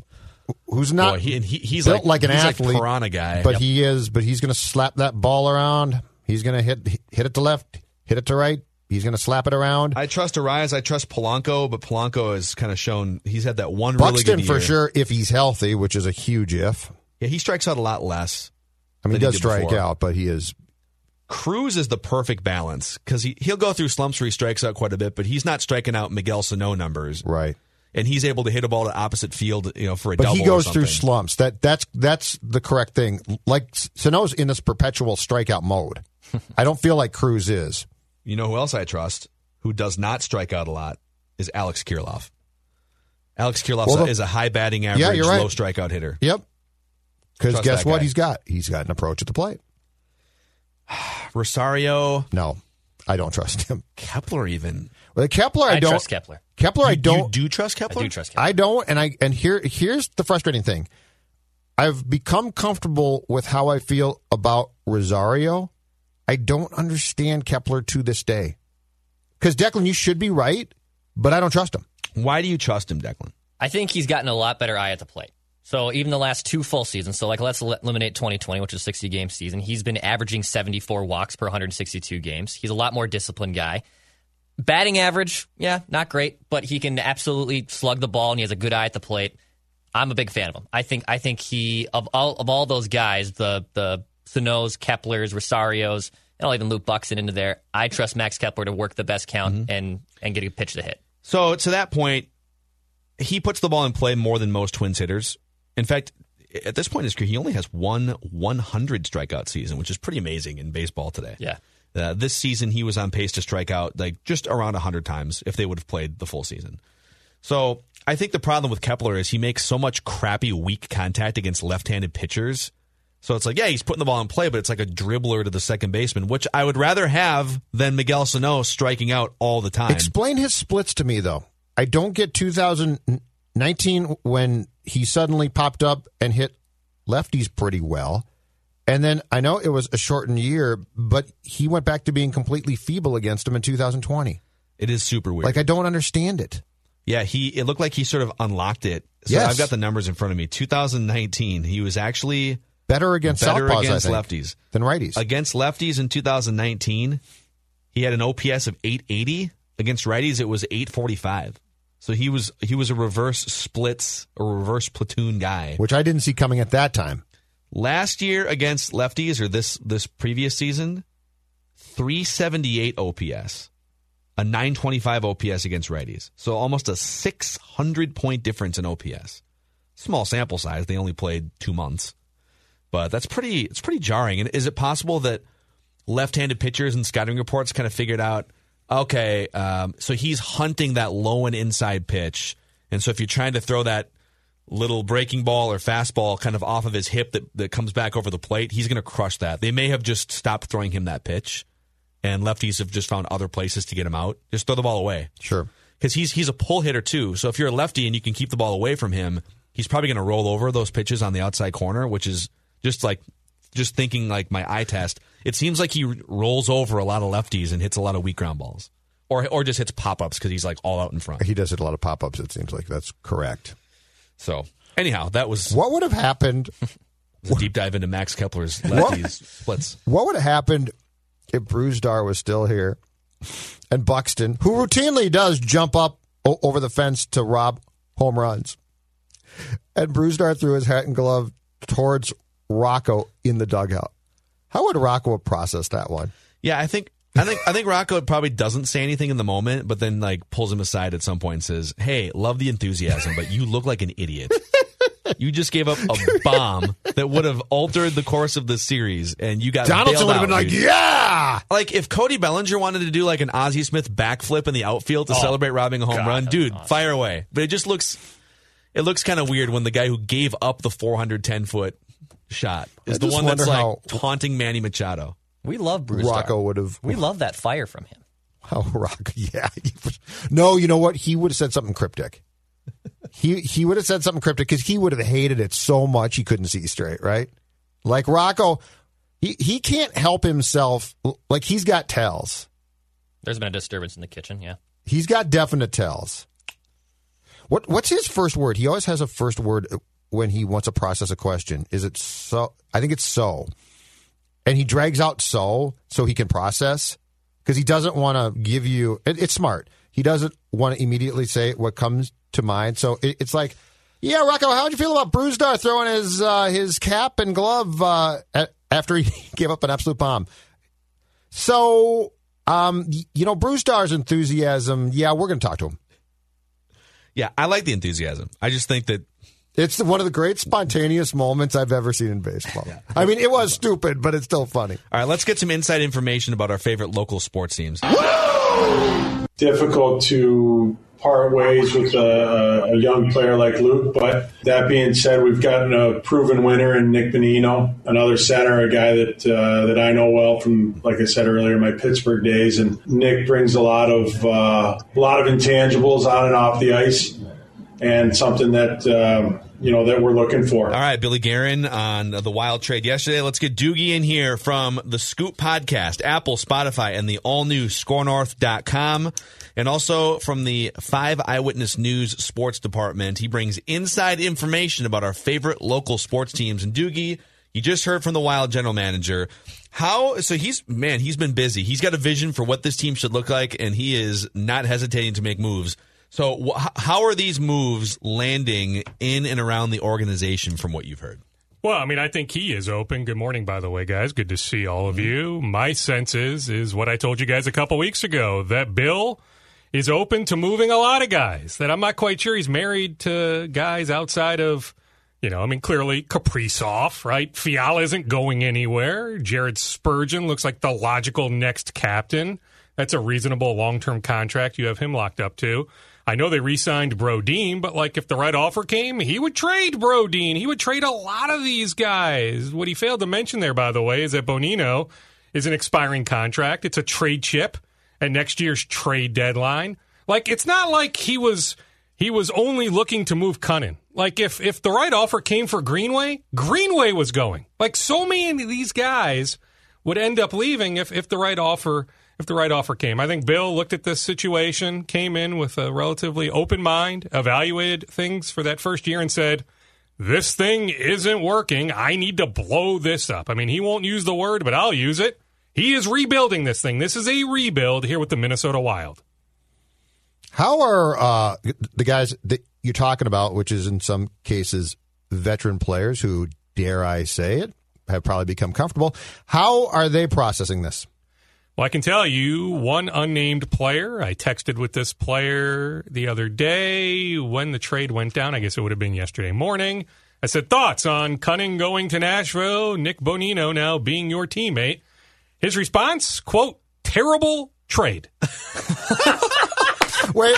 Who's not? Boy, he's built like an athlete, like Piranha guy, but he is. But he's going to slap that ball around. He's going to hit it to left, hit it to right. He's going to slap it around. I trust Arias. I trust Polanco, but Polanco has kind of shown he's had that one really good year. Buxton for sure, if he's healthy, which is a huge if. Yeah, he strikes out a lot less. I mean, he does strike out, but he is. Cruz is the perfect balance because he'll go through slumps where he strikes out quite a bit, but he's not striking out Miguel Sano numbers, right? And he's able to hit a ball to opposite field, for a double. But he goes through slumps. That's the correct thing. Like, Sano's in this perpetual strikeout mode. I don't feel like Cruz is. You know who else I trust, who does not strike out a lot, is Alex Kirilloff. Alex Kirilloff is a high batting average, low strikeout hitter. Yep. Because guess what he's got? He's got an approach at the plate. Rosario. No, I don't trust him. Kepler even. Well, Kepler, I don't trust Kepler. Kepler, I don't. You do trust Kepler? I do trust Kepler. I don't, and here's the frustrating thing. I've become comfortable with how I feel about Rosario. I don't understand Kepler to this day. Because, Declan, you should be right, but I don't trust him. Why do you trust him, Declan? I think he's gotten a lot better eye at the plate. So even the last two full seasons, so like let's eliminate 2020, which is a 60-game season, he's been averaging 74 walks per 162 games. He's a lot more disciplined guy. Batting average, yeah, not great, but he can absolutely slug the ball, and he has a good eye at the plate. I'm a big fan of him. I think he, of all those guys, the Sano's, Keplers, Rosarios, and I'll even loop Buxton into there, I trust Max Kepler to work the best count and get a pitch to hit. So to that point, he puts the ball in play more than most Twins hitters. In fact, at this point in his career, he only has one 100 strikeout season, which is pretty amazing in baseball today. Yeah. This season, he was on pace to strike out like just around 100 times if they would have played the full season. So I think the problem with Kepler is he makes so much crappy, weak contact against left-handed pitchers. So it's like, yeah, he's putting the ball in play, but it's like a dribbler to the second baseman, which I would rather have than Miguel Sano striking out all the time. Explain his splits to me, though. I don't get 2019 when he suddenly popped up and hit lefties pretty well. And then I know it was a shortened year, but he went back to being completely feeble against him in 2020. It is super weird. Like, I don't understand it. Yeah, it looked like he sort of unlocked it. So yes. I've got the numbers in front of me. 2019, he was actually better against lefties than righties. Against lefties in 2019, he had an OPS of 880. Against righties, it was 845. So he was a reverse splits, a reverse platoon guy, which I didn't see coming at that time. Last year against lefties, or this previous season, 378 OPS, a 925 OPS against righties. So almost a 600-point difference in OPS. Small sample size. They only played 2 months. But it's pretty jarring. And is it possible that left-handed pitchers and scouting reports kind of figured out, okay, so he's hunting that low and inside pitch. And so if you're trying to throw that little breaking ball or fastball kind of off of his hip that comes back over the plate, he's going to crush that. They may have just stopped throwing him that pitch, and lefties have just found other places to get him out. Just throw the ball away. Sure. Because he's a pull hitter too, so if you're a lefty and you can keep the ball away from him, he's probably going to roll over those pitches on the outside corner, which is just like just thinking like my eye test, it seems like he rolls over a lot of lefties and hits a lot of weak ground balls. Or just hits pop-ups because he's like all out in front. He does hit a lot of pop-ups, it seems like. That's correct. So, anyhow, that was... What would have happened... a deep dive into Max Kepler's lefties splits. What would have happened if Brusdar was still here and Buxton, who routinely does jump up over the fence to rob home runs, and Brusdar threw his hat and glove towards Rocco in the dugout? How would Rocco process that one? Yeah, I think Rocco probably doesn't say anything in the moment, but then like pulls him aside at some point and says, "Hey, love the enthusiasm, but you look like an idiot. You just gave up a bomb that would have altered the course of the series, and you got Donaldson would have been like, dude. Yeah! Like, if Cody Bellinger wanted to do, like, an Ozzie Smith backflip in the outfield to celebrate robbing a home run, dude, awesome. Fire away. But it just looks... It looks kind of weird when the guy who gave up the 410-foot shot is the one that's, like, taunting Manny Machado. We love Brusdar. Rocco would have... We love that fire from him. Oh, Rocco, yeah. No, you know what? He would have said something cryptic. He would have said something cryptic because he would have hated it so much he couldn't see straight, right? Like Rocco, he can't help himself. Like, he's got tells. There's been a disturbance in the kitchen, yeah. He's got definite tells. What's his first word? He always has a first word when he wants to process a question. Is it so? I think it's so. And he drags out so he can process because he doesn't want to give you... It's smart. He doesn't want to immediately say what comes to mind. So it's like, yeah, Rocco, how'd you feel about Brusdar throwing his cap and glove after he gave up an absolute bomb? So, you know, Brusdar's enthusiasm, yeah, we're going to talk to him. Yeah, I like the enthusiasm. I just think that... It's one of the great spontaneous moments I've ever seen in baseball. Yeah. I mean, it was stupid, but it's still funny. All right, let's get some inside information about our favorite local sports teams. Woo! Difficult to part ways with a young player like Luke, but that being said, we've gotten a proven winner in Nick Bonino, another center, a guy that I know well from, like I said earlier, my Pittsburgh days. And Nick brings a lot of intangibles on and off the ice, and something that that we're looking for. All right, Billy Guerin on the Wild trade yesterday. Let's get Doogie in here from the Scoop Podcast, Apple, Spotify, and the all-new ScoreNorth.com. And also from the 5 Eyewitness News Sports Department, he brings inside information about our favorite local sports teams. And Doogie, you just heard from the Wild general manager. He's been busy. He's got a vision for what this team should look like, and he is not hesitating to make moves. So how are these moves landing in and around the organization from what you've heard? Well, I mean, I think he is open. Good morning, by the way, guys. Good to see all of you. My sense is what I told you guys a couple weeks ago, that Bill is open to moving a lot of guys, that I'm not quite sure he's married to guys outside of, clearly Kaprizov, right? Fiala isn't going anywhere. Jared Spurgeon looks like the logical next captain. That's a reasonable long-term contract you have him locked up to. I know they re-signed Brodean, but like if the right offer came, he would trade Brodean. He would trade a lot of these guys. What he failed to mention there, by the way, is that Bonino is an expiring contract. It's a trade chip at next year's trade deadline. Like, it's not like he was only looking to move Cunning. Like, if the right offer came for Greenway was going. Like, so many of these guys would end up leaving if the right offer came. I think Bill looked at this situation, came in with a relatively open mind, evaluated things for that first year and said, this thing isn't working. I need to blow this up. I mean, he won't use the word, but I'll use it. He is rebuilding this thing. This is a rebuild here with the Minnesota Wild. How are the guys that you're talking about, which is in some cases veteran players who, dare I say it, have probably become comfortable, how are they processing this? Well, I can tell you one unnamed player. I texted with this player the other day when the trade went down. I guess it would have been yesterday morning. I said, thoughts on Cunning going to Nashville, Nick Bonino now being your teammate. His response, quote, terrible trade. Wait,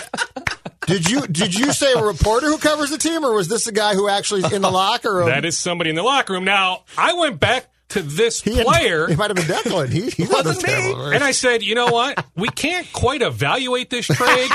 did you say a reporter who covers the team, or was this a guy who actually is in the locker room? That is somebody in the locker room. Now, I went back to this player. He might have been Declan. He wasn't me. And I said, you know what? We can't quite evaluate this trade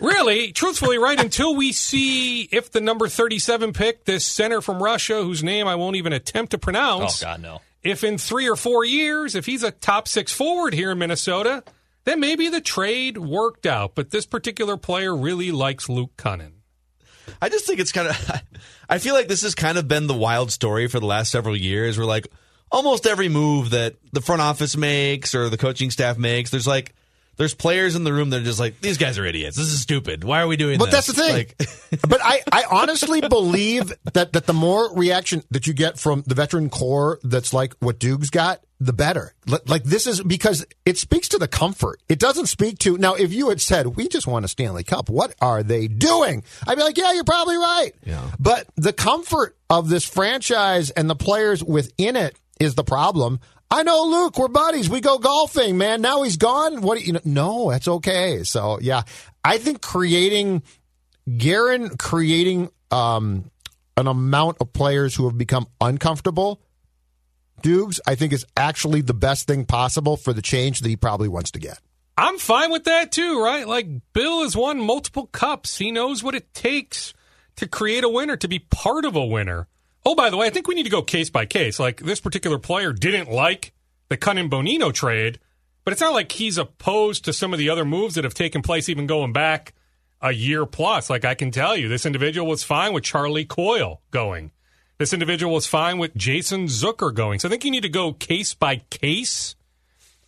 Really, truthfully, right, until we see if the number 37 pick, this center from Russia, whose name I won't even attempt to pronounce. Oh, God, no. If in 3 or 4 years, if he's a top six forward here in Minnesota, then maybe the trade worked out. But this particular player really likes Luke Cunningham. I just think it's kind of, I feel like this has kind of been the wild story for the last several years. We're like, almost every move that the front office makes or the coaching staff makes, there's players in the room that are just like, these guys are idiots. This is stupid. Why are we doing this? But that's the thing. But I honestly believe that the more reaction that you get from the veteran core that's like what Duke's got, the better. Like, this is because it speaks to the comfort. It doesn't speak to, now, if you had said, we just won a Stanley Cup, what are they doing? I'd be like, yeah, you're probably right. Yeah. But the comfort of this franchise and the players within it is the problem. I know Luke, we're buddies, we go golfing, man. Now he's gone. What do you know? No, that's okay. So yeah, I think Guerin creating an amount of players who have become uncomfortable, Dukes, I think is actually the best thing possible for the change that he probably wants to get. I'm fine with that too, right? Like, Bill has won multiple cups. He knows what it takes to create a winner, to be part of a winner. Oh, by the way, I think we need to go case by case. Like, this particular player didn't like the Cunningham Bonino trade, but it's not like he's opposed to some of the other moves that have taken place, even going back a year plus. Like, I can tell you, this individual was fine with Charlie Coyle going. This individual was fine with Jason Zucker going. So I think you need to go case by case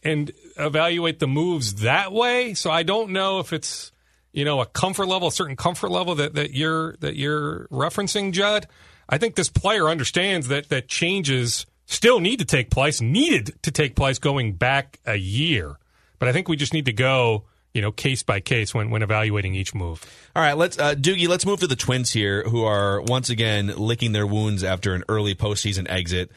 and evaluate the moves that way. So I don't know if it's, you know, a certain comfort level that you're referencing, Judd. I think this player understands that changes still needed to take place going back a year. But I think we just need to go, you know, case by case when evaluating each move. All right, let's move to the Twins here, who are once again licking their wounds after an early postseason exit.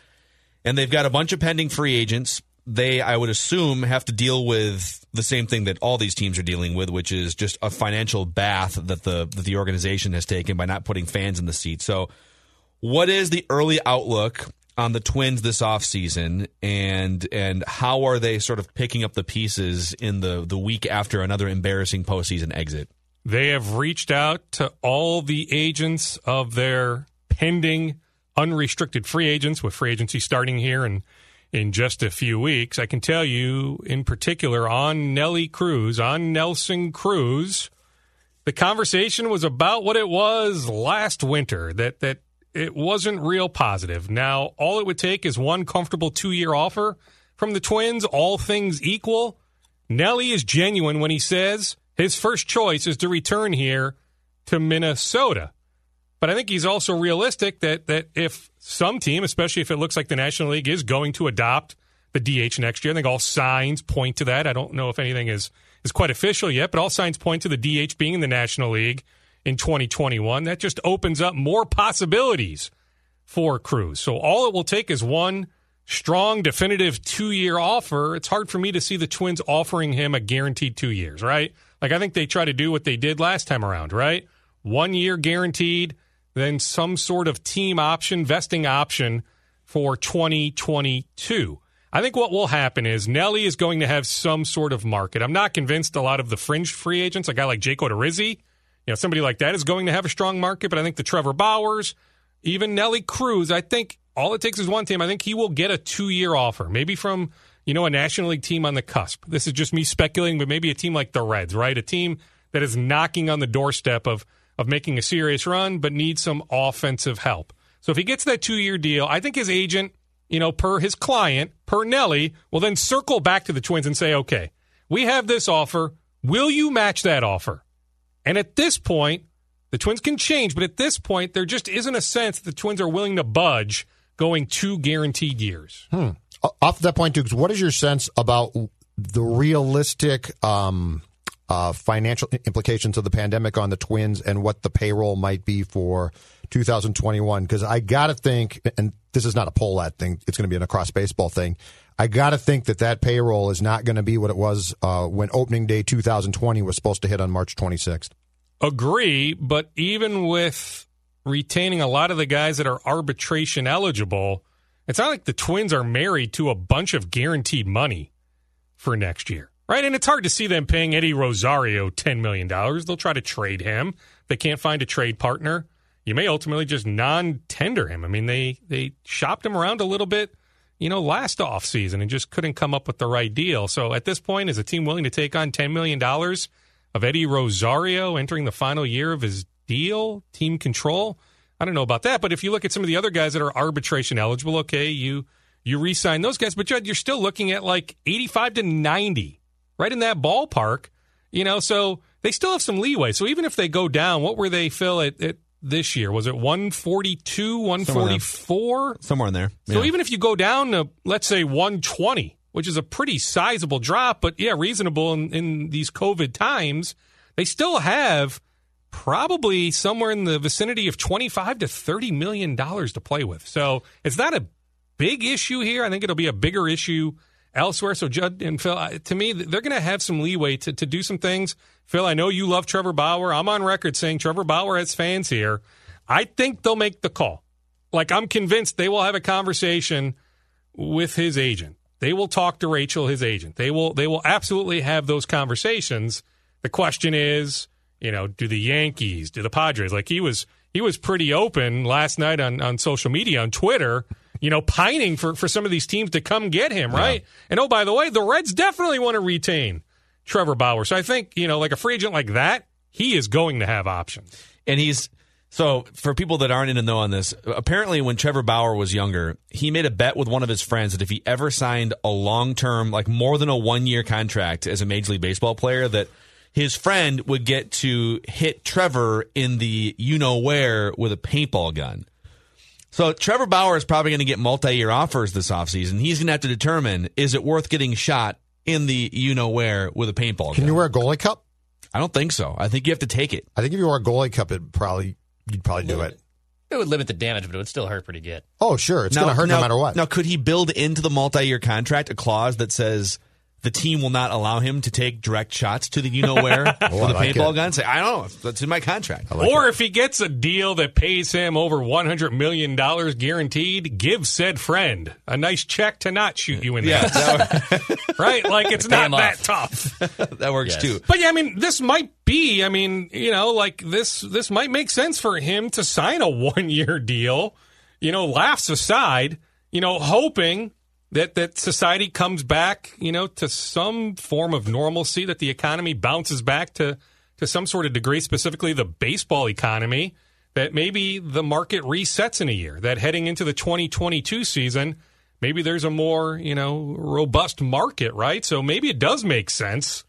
And they've got a bunch of pending free agents. They, I would assume, have to deal with the same thing that all these teams are dealing with, which is just a financial bath that the organization has taken by not putting fans in the seat. So, what is the early outlook on the Twins this offseason, and how are they sort of picking up the pieces in the week after another embarrassing postseason exit? They have reached out to all the agents of their pending unrestricted free agents, with free agency starting here in just a few weeks. I can tell you, in particular, on Nelson Cruz, the conversation was about what it was last winter, that it wasn't real positive. Now, all it would take is one comfortable 2-year offer from the Twins, all things equal. Nelly is genuine when he says his first choice is to return here to Minnesota. But I think he's also realistic that if some team, especially if it looks like the National League is going to adopt the DH next year, I think all signs point to that. I don't know if anything is quite official yet, but all signs point to the DH being in the National League in 2021, that just opens up more possibilities for Cruz. So all it will take is one strong, definitive 2-year offer. It's hard for me to see the Twins offering him a guaranteed 2 years, right? Like, I think they try to do what they did last time around, right? 1 year guaranteed, then some sort of team option, vesting option for 2022. I think what will happen is Nelly is going to have some sort of market. I'm not convinced a lot of the fringe free agents, a guy like Jake Odorizzi, you know, somebody like that is going to have a strong market, but I think the Trevor Bauers, even Nelly Cruz, I think all it takes is one team. I think he will get a 2-year offer, maybe from, you know, a National League team on the cusp. This is just me speculating, but maybe a team like the Reds, right? A team that is knocking on the doorstep of making a serious run, but needs some offensive help. So if he gets that 2-year deal, I think his agent, you know, per his client, per Nelly, will then circle back to the Twins and say, okay, we have this offer. Will you match that offer? And at this point, the Twins can change, but at this point, there just isn't a sense that the Twins are willing to budge going 2 guaranteed years. Off that point, Dukes, what is your sense about the realistic financial implications of the pandemic on the Twins and what the payroll might be for 2021? Because I got to think, and this is not a poll ad thing, it's going to be an Across Baseball thing, I got to think that payroll is not going to be what it was when opening day 2020 was supposed to hit on March 26th. Agree, but even with retaining a lot of the guys that are arbitration eligible, it's not like the Twins are married to a bunch of guaranteed money for next year. right? And it's hard to see them paying Eddie Rosario $10 million. They'll try to trade him. If they can't find a trade partner, you may ultimately just non-tender him. I mean, they shopped him around a little bit, you know, last offseason and just couldn't come up with the right deal. So at this point, is a team willing to take on $10 million of Eddie Rosario entering the final year of his deal, team control? I don't know about that, but if you look at some of the other guys that are arbitration eligible, okay, you re-sign those guys, but you're still looking at like 85 to 90, right in that ballpark, you know, so they still have some leeway. So even if they go down, what were they, Phil, at this year? Was it 142, 144? Somewhere in there. Yeah. So even if you go down to, let's say, 120, which is a pretty sizable drop, but yeah, reasonable in these COVID times, they still have probably somewhere in the vicinity of $25 to $30 million to play with. So it's not a big issue here. I think it'll be a bigger issue elsewhere. So Judd and Phil, to me, they're going to have some leeway to do some things. Phil, I know you love Trevor Bauer. I'm on record saying Trevor Bauer has fans here. I think they'll make the call. Like, I'm convinced they will have a conversation with his agent. They will talk to Rachel, his agent. They will absolutely have those conversations. The question is, you know, do the Yankees, do the Padres? Like, he was pretty open last night on social media, on Twitter, you know, pining for some of these teams to come get him, right? Yeah. And, oh, by the way, the Reds definitely want to retain Trevor Bauer. So I think, you know, like a free agent like that, he is going to have options. And so for people that aren't in the know on this, apparently when Trevor Bauer was younger, he made a bet with one of his friends that if he ever signed a long-term, like more than a one-year contract as a Major League Baseball player, that his friend would get to hit Trevor in the you-know-where with a paintball gun. So Trevor Bauer is probably going to get multi-year offers this offseason. He's going to have to determine, is it worth getting shot in the you-know-where with a paintball gun? Can you wear a goalie cup? I don't think so. I think you have to take it. I think if you wore a goalie cup, you'd probably do it. It would limit the damage, but it would still hurt pretty good. Oh, sure. It's going to hurt no matter what. Now, could he build into the multi-year contract a clause that says the team will not allow him to take direct shots to the you-know-where with a paintball gun? Say, I don't know. That's in my contract. Or if he gets a deal that pays him over $100 million guaranteed, give said friend a nice check to not shoot you in the head. Right? Like, it's not that tough. That works, too. But, yeah, I mean, this might be, I mean, you know, like, this might make sense for him to sign a one-year deal, you know, laughs aside, you know, hoping that society comes back, you know, to some form of normalcy, that the economy bounces back to some sort of degree, specifically the baseball economy, that maybe the market resets in a year, that heading into the 2022 season, maybe there's a more, you know, robust market, right? So maybe it does make sense,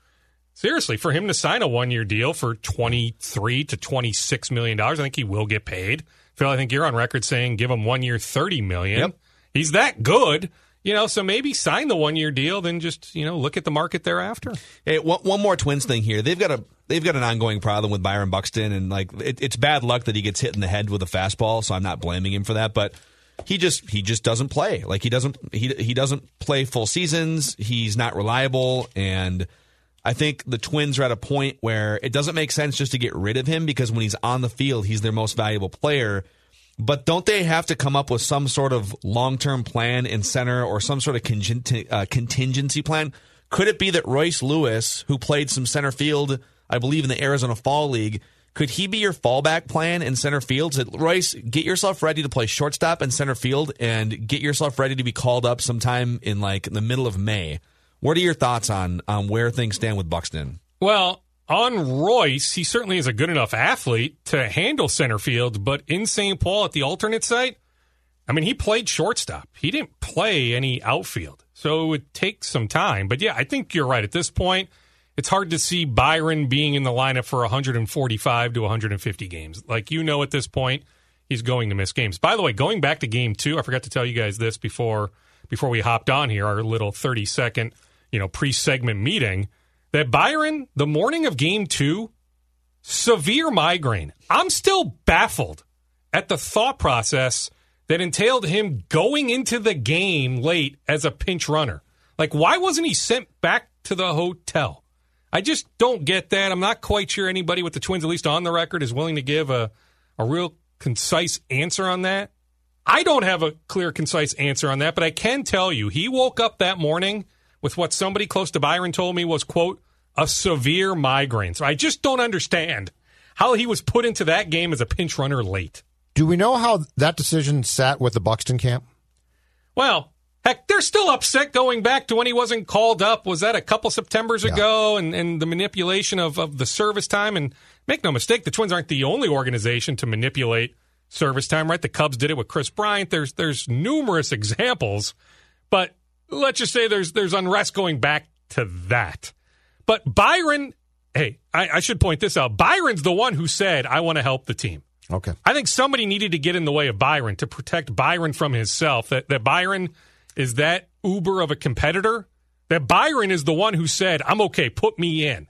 seriously, for him to sign a one-year deal for $23 to $26 million. I think he will get paid. Phil, I think you're on record saying give him 1 year $30 million. Yep. He's that good. You know, so maybe sign the one-year deal, then just, you know, look at the market thereafter. Hey, one more Twins thing here. They've got an ongoing problem with Byron Buxton, and like it's bad luck that he gets hit in the head with a fastball. So I'm not blaming him for that, but he just doesn't play. Like he doesn't play full seasons. He's not reliable, and I think the Twins are at a point where it doesn't make sense just to get rid of him because when he's on the field, he's their most valuable player. But don't they have to come up with some sort of long-term plan in center or some sort of contingency plan? Could it be that Royce Lewis, who played some center field, I believe, in the Arizona Fall League, could he be your fallback plan in center field? Said, Royce, get yourself ready to play shortstop and center field and get yourself ready to be called up sometime in like the middle of May. What are your thoughts on where things stand with Buxton? Well, on Royce, he certainly is a good enough athlete to handle center field, but in St. Paul at the alternate site, I mean, he played shortstop. He didn't play any outfield, so it would take some time. But, yeah, I think you're right. At this point, it's hard to see Byron being in the lineup for 145 to 150 games. Like, you know, at this point, he's going to miss games. By the way, going back to Game 2, I forgot to tell you guys this before we hopped on here, our little 30-second, you know, pre-segment meeting, that Byron, the morning of Game 2, severe migraine. I'm still baffled at the thought process that entailed him going into the game late as a pinch runner. Like, why wasn't he sent back to the hotel? I just don't get that. I'm not quite sure anybody with the Twins, at least on the record, is willing to give a real concise answer on that. I don't have a clear, concise answer on that, but I can tell you he woke up that morning with what somebody close to Byron told me was, quote, a severe migraine. So I just don't understand how he was put into that game as a pinch runner late. Do we know how that decision sat with the Buxton camp? Well, heck, they're still upset going back to when he wasn't called up. Was that a couple Septembers ago? And the manipulation of the service time. And make no mistake, the Twins aren't the only organization to manipulate service time, right? The Cubs did it with Chris Bryant. There's numerous examples. But let's just say there's unrest going back to that. But Byron, hey, I should point this out. Byron's the one who said, I want to help the team. Okay. I think somebody needed to get in the way of Byron to protect Byron from himself. That Byron is that uber of a competitor. That Byron is the one who said, I'm okay, put me in.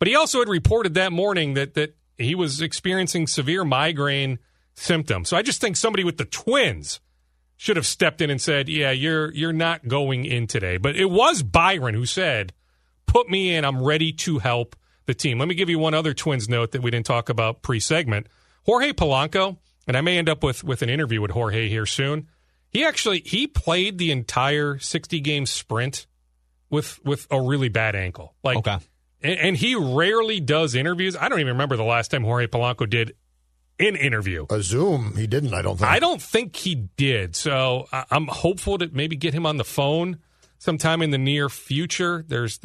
But he also had reported that morning that he was experiencing severe migraine symptoms. So I just think somebody with the Twins should have stepped in and said, yeah, you're not going in today. But it was Byron who said, put me in, I'm ready to help the team. Let me give you one other Twins note that we didn't talk about pre-segment. Jorge Polanco, and I may end up with an interview with Jorge here soon. He played the entire 60-game sprint with a really bad ankle. And he rarely does interviews. I don't even remember the last time Jorge Polanco did an interview. A Zoom. He didn't, I don't think. I don't think he did. So I'm hopeful to maybe get him on the phone sometime in the near future. There's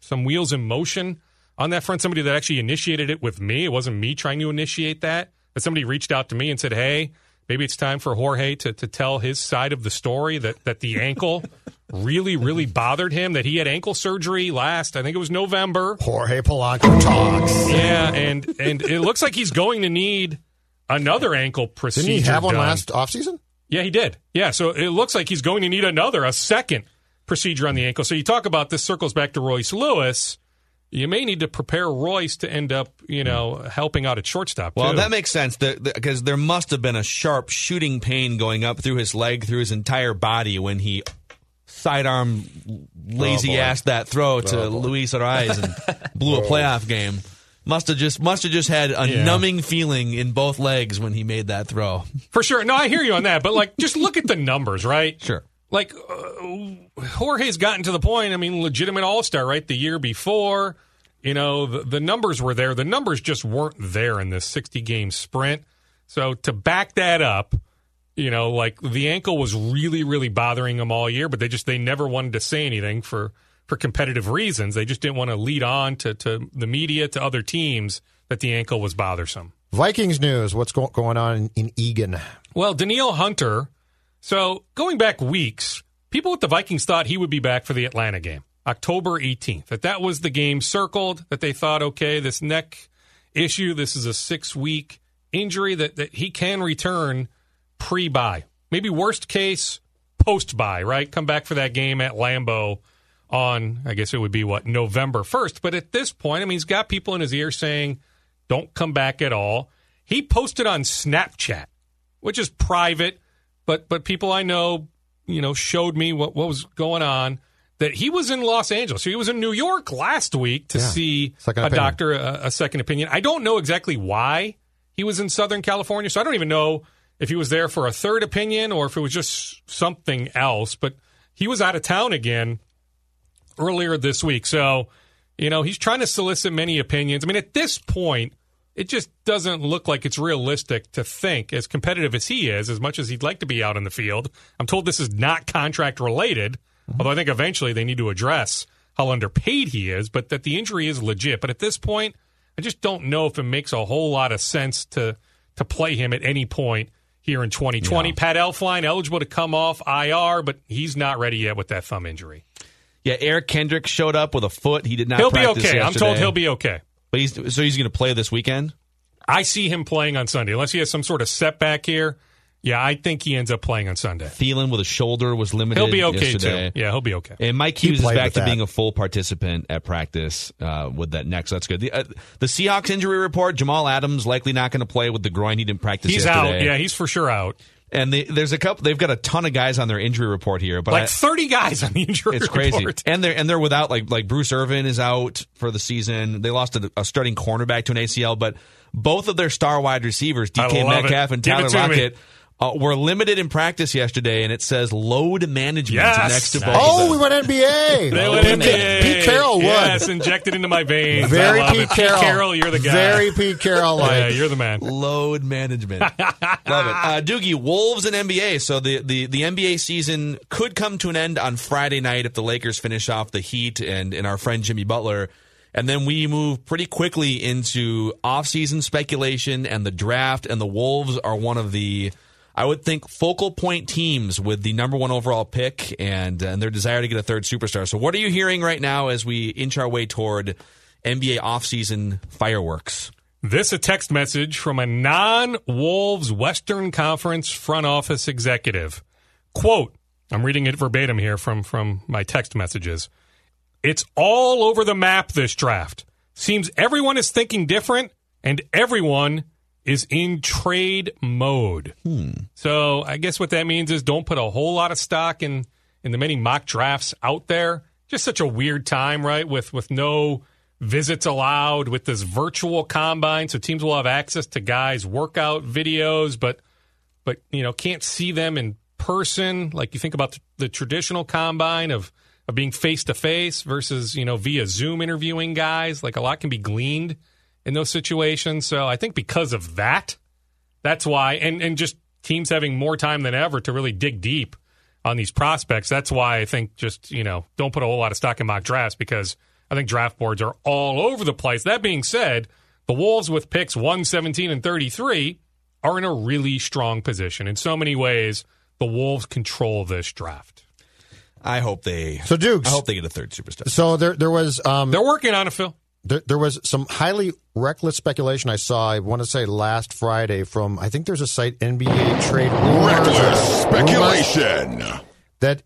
some wheels in motion on that front. Somebody that actually initiated it with me. It wasn't me trying to initiate that. But somebody reached out to me and said, hey, maybe it's time for Jorge to tell his side of the story that the ankle really, really bothered him, that he had ankle surgery last, I think it was November. Jorge Polanco talks. Yeah, and it looks like he's going to need another ankle procedure. Didn't he have one last offseason? Yeah, he did. Yeah, so it looks like he's going to need a second procedure on the ankle. So you talk about this circles back to Royce Lewis. You may need to prepare Royce to end up, helping out at shortstop, too. Well, that makes sense, because there must have been a sharp shooting pain going up through his leg, through his entire body when he sidearm lazy-assed that throw to Luis Arraez and blew a playoff game. Must have just had a numbing feeling in both legs when he made that throw. For sure. No, I hear you on that, but, just look at the numbers, right? Sure. Jorge's gotten to the point, legitimate all-star, right? The year before, the numbers were there. The numbers just weren't there in this 60-game sprint. So to back that up, the ankle was really, really bothering him all year, but they never wanted to say anything for competitive reasons. They just didn't want to lead on to the media, to other teams, that the ankle was bothersome. Vikings news, what's going on in Eagan? Well, Daniil Hunter... So, going back weeks, people with the Vikings thought he would be back for the Atlanta game, October 18th. That was the game circled, that they thought, okay, this neck issue, this is a 6-week injury, that he can return pre-bye. Maybe worst case, post-bye, right? Come back for that game at Lambeau on, I guess it would be, November 1st. But at this point, he's got people in his ear saying, don't come back at all. He posted on Snapchat, which is private. But people I know, showed me what was going on, that he was in Los Angeles. So he was in New York last week to see a doctor, a second opinion. I don't know exactly why he was in Southern California, so I don't even know if he was there for a third opinion or if it was just something else. But he was out of town again earlier this week. So, he's trying to solicit many opinions. At this point, it just doesn't look like it's realistic to think, as competitive as he is, as much as he'd like to be out in the field. I'm told this is not contract-related, although I think eventually they need to address how underpaid he is, but that the injury is legit. But at this point, I just don't know if it makes a whole lot of sense to play him at any point here in 2020. Yeah. Pat Elflein, eligible to come off IR, but he's not ready yet with that thumb injury. Yeah, Eric Kendricks showed up with a foot. He did not practice yesterday. I'm told he'll be okay. But he's going to play this weekend? I see him playing on Sunday, unless he has some sort of setback here. Yeah, I think he ends up playing on Sunday. Thielen with a shoulder was limited. He'll be okay yesterday. Too. Yeah, he'll be okay. And Mike Hughes is back to being a full participant at practice with that neck. So that's good. The Seahawks injury report: Jamal Adams likely not going to play with the groin. He didn't practice. He's yesterday. Out. Yeah, he's for sure out. And there's a couple. They've got a ton of guys on their injury report here, but 30 guys on the injury report. It's crazy. And they're without like Bruce Irvin is out for the season. They lost a starting cornerback to an ACL, but both of their star wide receivers, DK Metcalf and Tyler Lockett, were limited in practice yesterday, and it says load management next to both. Oh, we went NBA. They went NBA. Pete Carroll won. Yes, injected into my veins. Very Pete Carroll. Pete Carroll, you're the guy. Very Pete Carroll-like. Yeah, you're the man. Load management. Love it. Doogie, Wolves and NBA. So the NBA season could come to an end on Friday night if the Lakers finish off the Heat and our friend Jimmy Butler. And then we move pretty quickly into off-season speculation and the draft, and the Wolves are one of the... I would think focal point teams with the number one overall pick and their desire to get a third superstar. So what are you hearing right now as we inch our way toward NBA offseason fireworks? This a text message from a non-Wolves Western Conference front office executive. Quote, I'm reading it verbatim here from my text messages. It's all over the map this draft. Seems everyone is thinking different and everyone is in trade mode. So I guess what that means is don't put a whole lot of stock in the many mock drafts out there. Just such a weird time, right, with no visits allowed, with this virtual combine, so teams will have access to guys' workout videos, but you know, can't see them in person. Like you think about the traditional combine of being face-to-face versus, you know, via Zoom interviewing guys. Like a lot can be gleaned in those situations. So I think because of that, that's why, and just teams having more time than ever to really dig deep on these prospects, that's why I think just, you know, don't put a whole lot of stock in mock drafts, because I think draft boards are all over the place. That being said, the Wolves with picks 117 and 33 are in a really strong position. In so many ways, the Wolves control this draft. I hope they... So Dukes, I hope they get a third superstar. So there was... They're working on it, Phil. There was some highly reckless speculation I saw, I want to say last Friday, from, I think there's a site, NBA Trade Rumors. Reckless speculation. That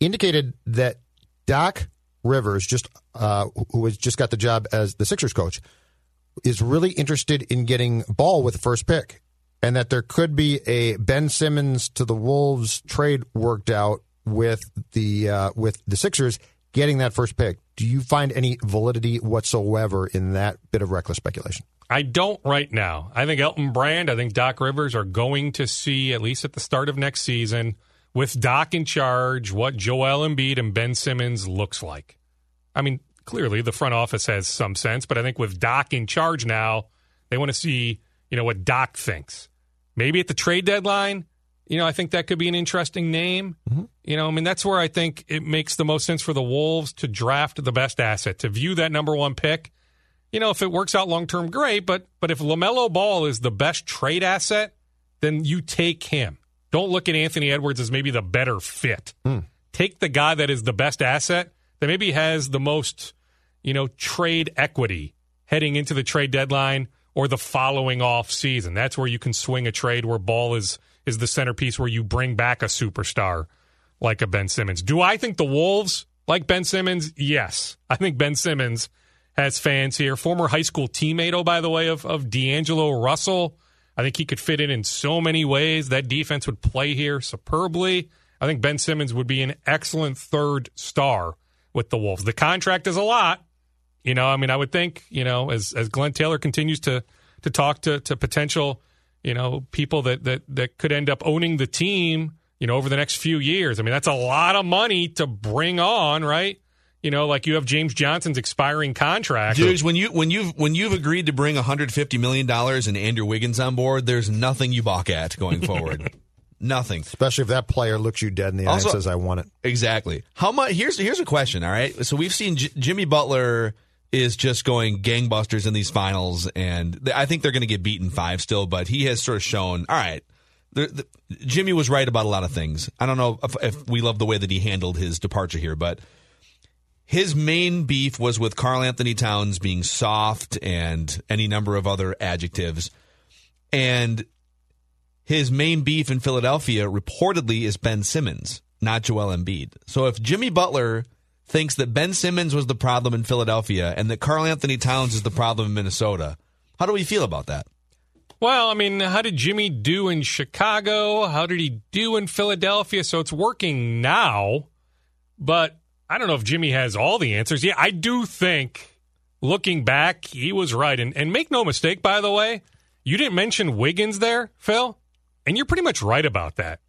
indicated that Doc Rivers, who has just got the job as the Sixers coach, is really interested in getting Ball with the first pick, and that there could be a Ben Simmons to the Wolves trade worked out with the Sixers getting that first pick. Do you find any validity whatsoever in that bit of reckless speculation? I don't right now. I think Elton Brand, I think Doc Rivers are going to see, at least at the start of next season, with Doc in charge, what Joel Embiid and Ben Simmons looks like. I mean, clearly the front office has some sense, but I think with Doc in charge now, they want to see, you know, what Doc thinks. Maybe at the trade deadline, you know, I think that could be an interesting name. Mm-hmm. You know, I mean, that's where I think it makes the most sense for the Wolves to draft the best asset, to view that number one pick. You know, if it works out long-term, great, but if LaMelo Ball is the best trade asset, then you take him. Don't look at Anthony Edwards as maybe the better fit. Take the guy that is the best asset, that maybe has the most, you know, trade equity heading into the trade deadline or the following off season. That's where you can swing a trade where Ball is the centerpiece, where you bring back a superstar like a Ben Simmons. Do I think the Wolves like Ben Simmons? Yes. I think Ben Simmons has fans here. Former high school teammate, oh, by the way, of D'Angelo Russell. I think he could fit in so many ways. That defense would play here superbly. I think Ben Simmons would be an excellent third star with the Wolves. The contract is a lot. You know, I mean, I would think, you know, as Glenn Taylor continues to talk to potential, you know, people that could end up owning the team, you know, over the next few years. I mean, that's a lot of money to bring on, right? You know, like you have James Johnson's expiring contract. Dude, when you've agreed to bring $150 million and Andrew Wiggins on board, there's nothing you balk at going forward. Nothing. Especially if that player looks you dead in the eye and says, I want it. Exactly. How much? Here's a question, all right? So we've seen Jimmy Butler is just going gangbusters in these finals, and I think they're going to get beaten 5 still, but he has sort of shown, all right, Jimmy was right about a lot of things. I don't know if we love the way that he handled his departure here, but his main beef was with Karl-Anthony Towns being soft and any number of other adjectives, and his main beef in Philadelphia reportedly is Ben Simmons, not Joel Embiid. So if Jimmy Butler thinks that Ben Simmons was the problem in Philadelphia and that Karl-Anthony Towns is the problem in Minnesota, how do we feel about that? Well, I mean, how did Jimmy do in Chicago? How did he do in Philadelphia? So it's working now, but I don't know if Jimmy has all the answers. Yeah, I do think, looking back, he was right. And make no mistake, by the way, you didn't mention Wiggins there, Phil. And you're pretty much right about that.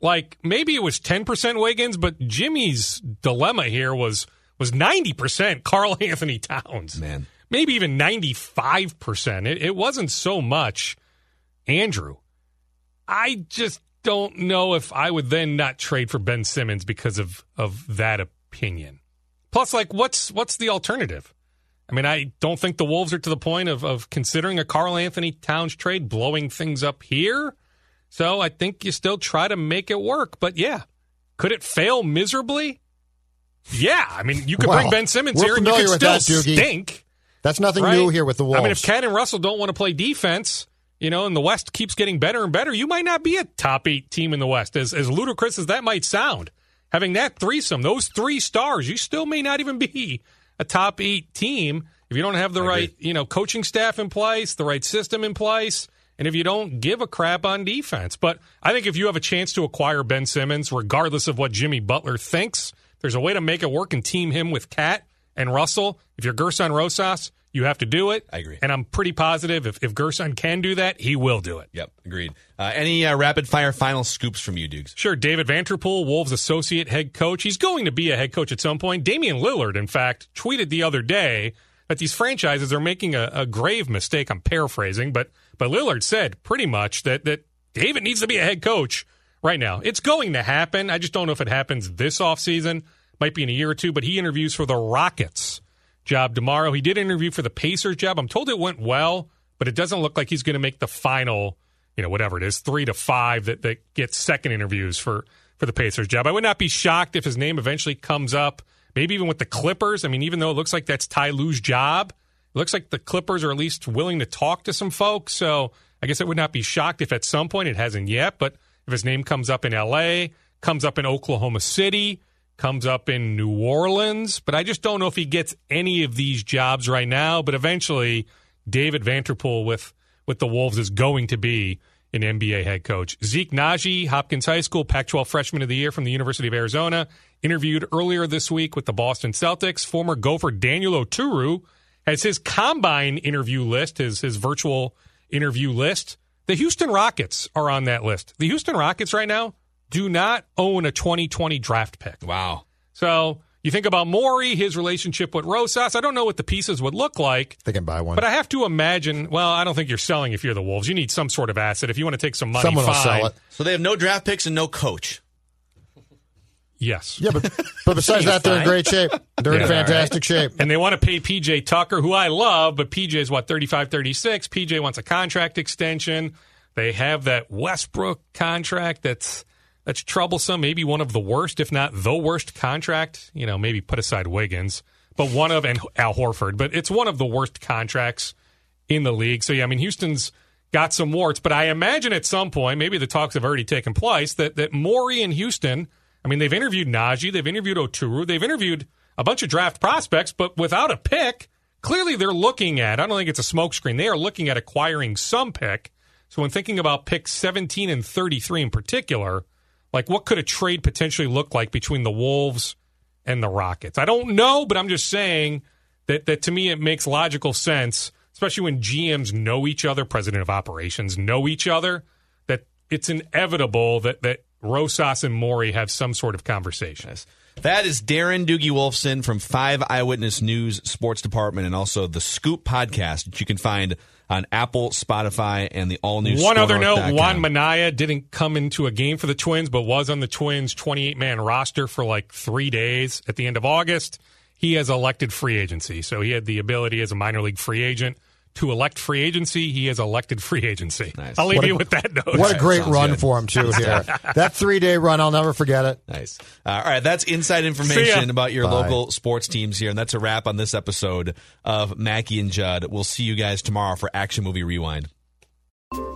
Like, maybe it was 10% Wiggins, but Jimmy's dilemma here was 90% Karl-Anthony Towns. Man. Maybe even 95%. It wasn't so much Andrew. I just don't know if I would then not trade for Ben Simmons because of that opinion. Plus, like, what's the alternative? I mean, I don't think the Wolves are to the point of considering a Karl-Anthony Towns trade, blowing things up here. So I think you still try to make it work. But, yeah, could it fail miserably? Yeah. I mean, you could bring Ben Simmons here and you could still stink. That's nothing new here with the Wolves. I mean, if Ken and Russell don't want to play defense, you know, and the West keeps getting better and better, you might not be a top 8 team in the West. As ludicrous as that might sound, having that threesome, those 3 stars, you still may not even be a top 8 team if you don't have the right, you know, coaching staff in place, the right system in place, and if you don't give a crap on defense. But I think if you have a chance to acquire Ben Simmons, regardless of what Jimmy Butler thinks, there's a way to make it work and team him with Cat and Russell. If you're Gerson Rosas, you have to do it. I agree. And I'm pretty positive if Gerson can do that, he will do it. Yep, agreed. Any rapid-fire final scoops from you, Dukes? Sure. David Vanterpool, Wolves associate head coach. He's going to be a head coach at some point. Damian Lillard, in fact, tweeted the other day that these franchises are making a grave mistake. I'm paraphrasing, but Lillard said pretty much that David needs to be a head coach right now. It's going to happen. I just don't know if it happens this offseason. Might be in a year or two, but he interviews for the Rockets job tomorrow. He did interview for the Pacers job. I'm told it went well, but it doesn't look like he's going to make the final, you know, whatever it is, 3 to 5 that gets second interviews for the Pacers job. I would not be shocked if his name eventually comes up, maybe even with the Clippers. I mean, even though it looks like that's Ty Lue's job, it looks like the Clippers are at least willing to talk to some folks. So I guess I would not be shocked if at some point, it hasn't yet, but if his name comes up in LA, comes up in Oklahoma City, comes up in New Orleans, but I just don't know if he gets any of these jobs right now. But eventually, David Vanterpool with the Wolves is going to be an NBA head coach. Zeke Naji, Hopkins High School, Pac-12 Freshman of the Year from the University of Arizona, interviewed earlier this week with the Boston Celtics. Former Gopher Daniel Oturu has his combine interview list, his virtual interview list. The Houston Rockets are on that list. The Houston Rockets right now do not own a 2020 draft pick. Wow. So you think about Morey, his relationship with Rosas. I don't know what the pieces would look like. They can buy one. But I have to imagine, well, I don't think you're selling if you're the Wolves. You need some sort of asset. If you want to take some money, someone will sell it. So they have no draft picks and no coach. Yes. Yeah, but besides that, they're in great shape. They're in fantastic shape. And they want to pay P.J. Tucker, who I love, but P.J.'s, 35, 36? P.J. wants a contract extension. They have that Westbrook contract that's troublesome, maybe one of the worst, if not the worst contract. You know, maybe put aside Wiggins, but and Al Horford. But it's one of the worst contracts in the league. So, yeah, I mean, Houston's got some warts. But I imagine at some point, maybe the talks have already taken place, that Morey in Houston, I mean, they've interviewed Naji, they've interviewed Oturu, they've interviewed a bunch of draft prospects, but without a pick, clearly they're looking at, I don't think it's a smokescreen, they are looking at acquiring some pick. So when thinking about picks 17 and 33 in particular, like, what could a trade potentially look like between the Wolves and the Rockets? I don't know, but I'm just saying that to me it makes logical sense, especially when GMs know each other, president of operations know each other, that it's inevitable that Rosas and Morey have some sort of conversation. Yes. That is Darren Doogie Wolfson from 5 Eyewitness News Sports Department and also the Scoop Podcast that you can find on Apple, Spotify, and the all-new ScoopNorth.com. One other note, Juan Mania didn't come into a game for the Twins, but was on the Twins' 28-man roster for like 3 days at the end of August. He has elected free agency, so he had the ability as a minor league free agent to elect free agency. He has elected free agency. Nice. I'll leave you with that note. What a great run for him, too, here. That 3-day run, I'll never forget it. Nice. All right, that's inside information about your local sports teams here, and that's a wrap on this episode of Mackie and Judd. We'll see you guys tomorrow for Action Movie Rewind.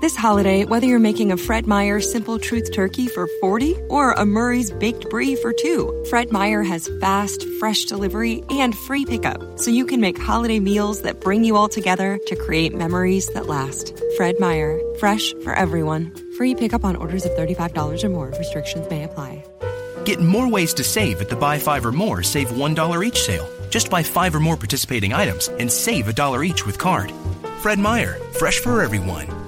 This holiday, whether you're making a Fred Meyer Simple Truth Turkey for 40 or a Murray's Baked Brie for 2, Fred Meyer has fast, fresh delivery and free pickup, so you can make holiday meals that bring you all together to create memories that last. Fred Meyer, fresh for everyone. Free pickup on orders of $35 or more. Restrictions may apply. Get more ways to save at the Buy 5 or More, Save $1 each sale. Just buy 5 or more participating items and save $1 each with card. Fred Meyer, fresh for everyone.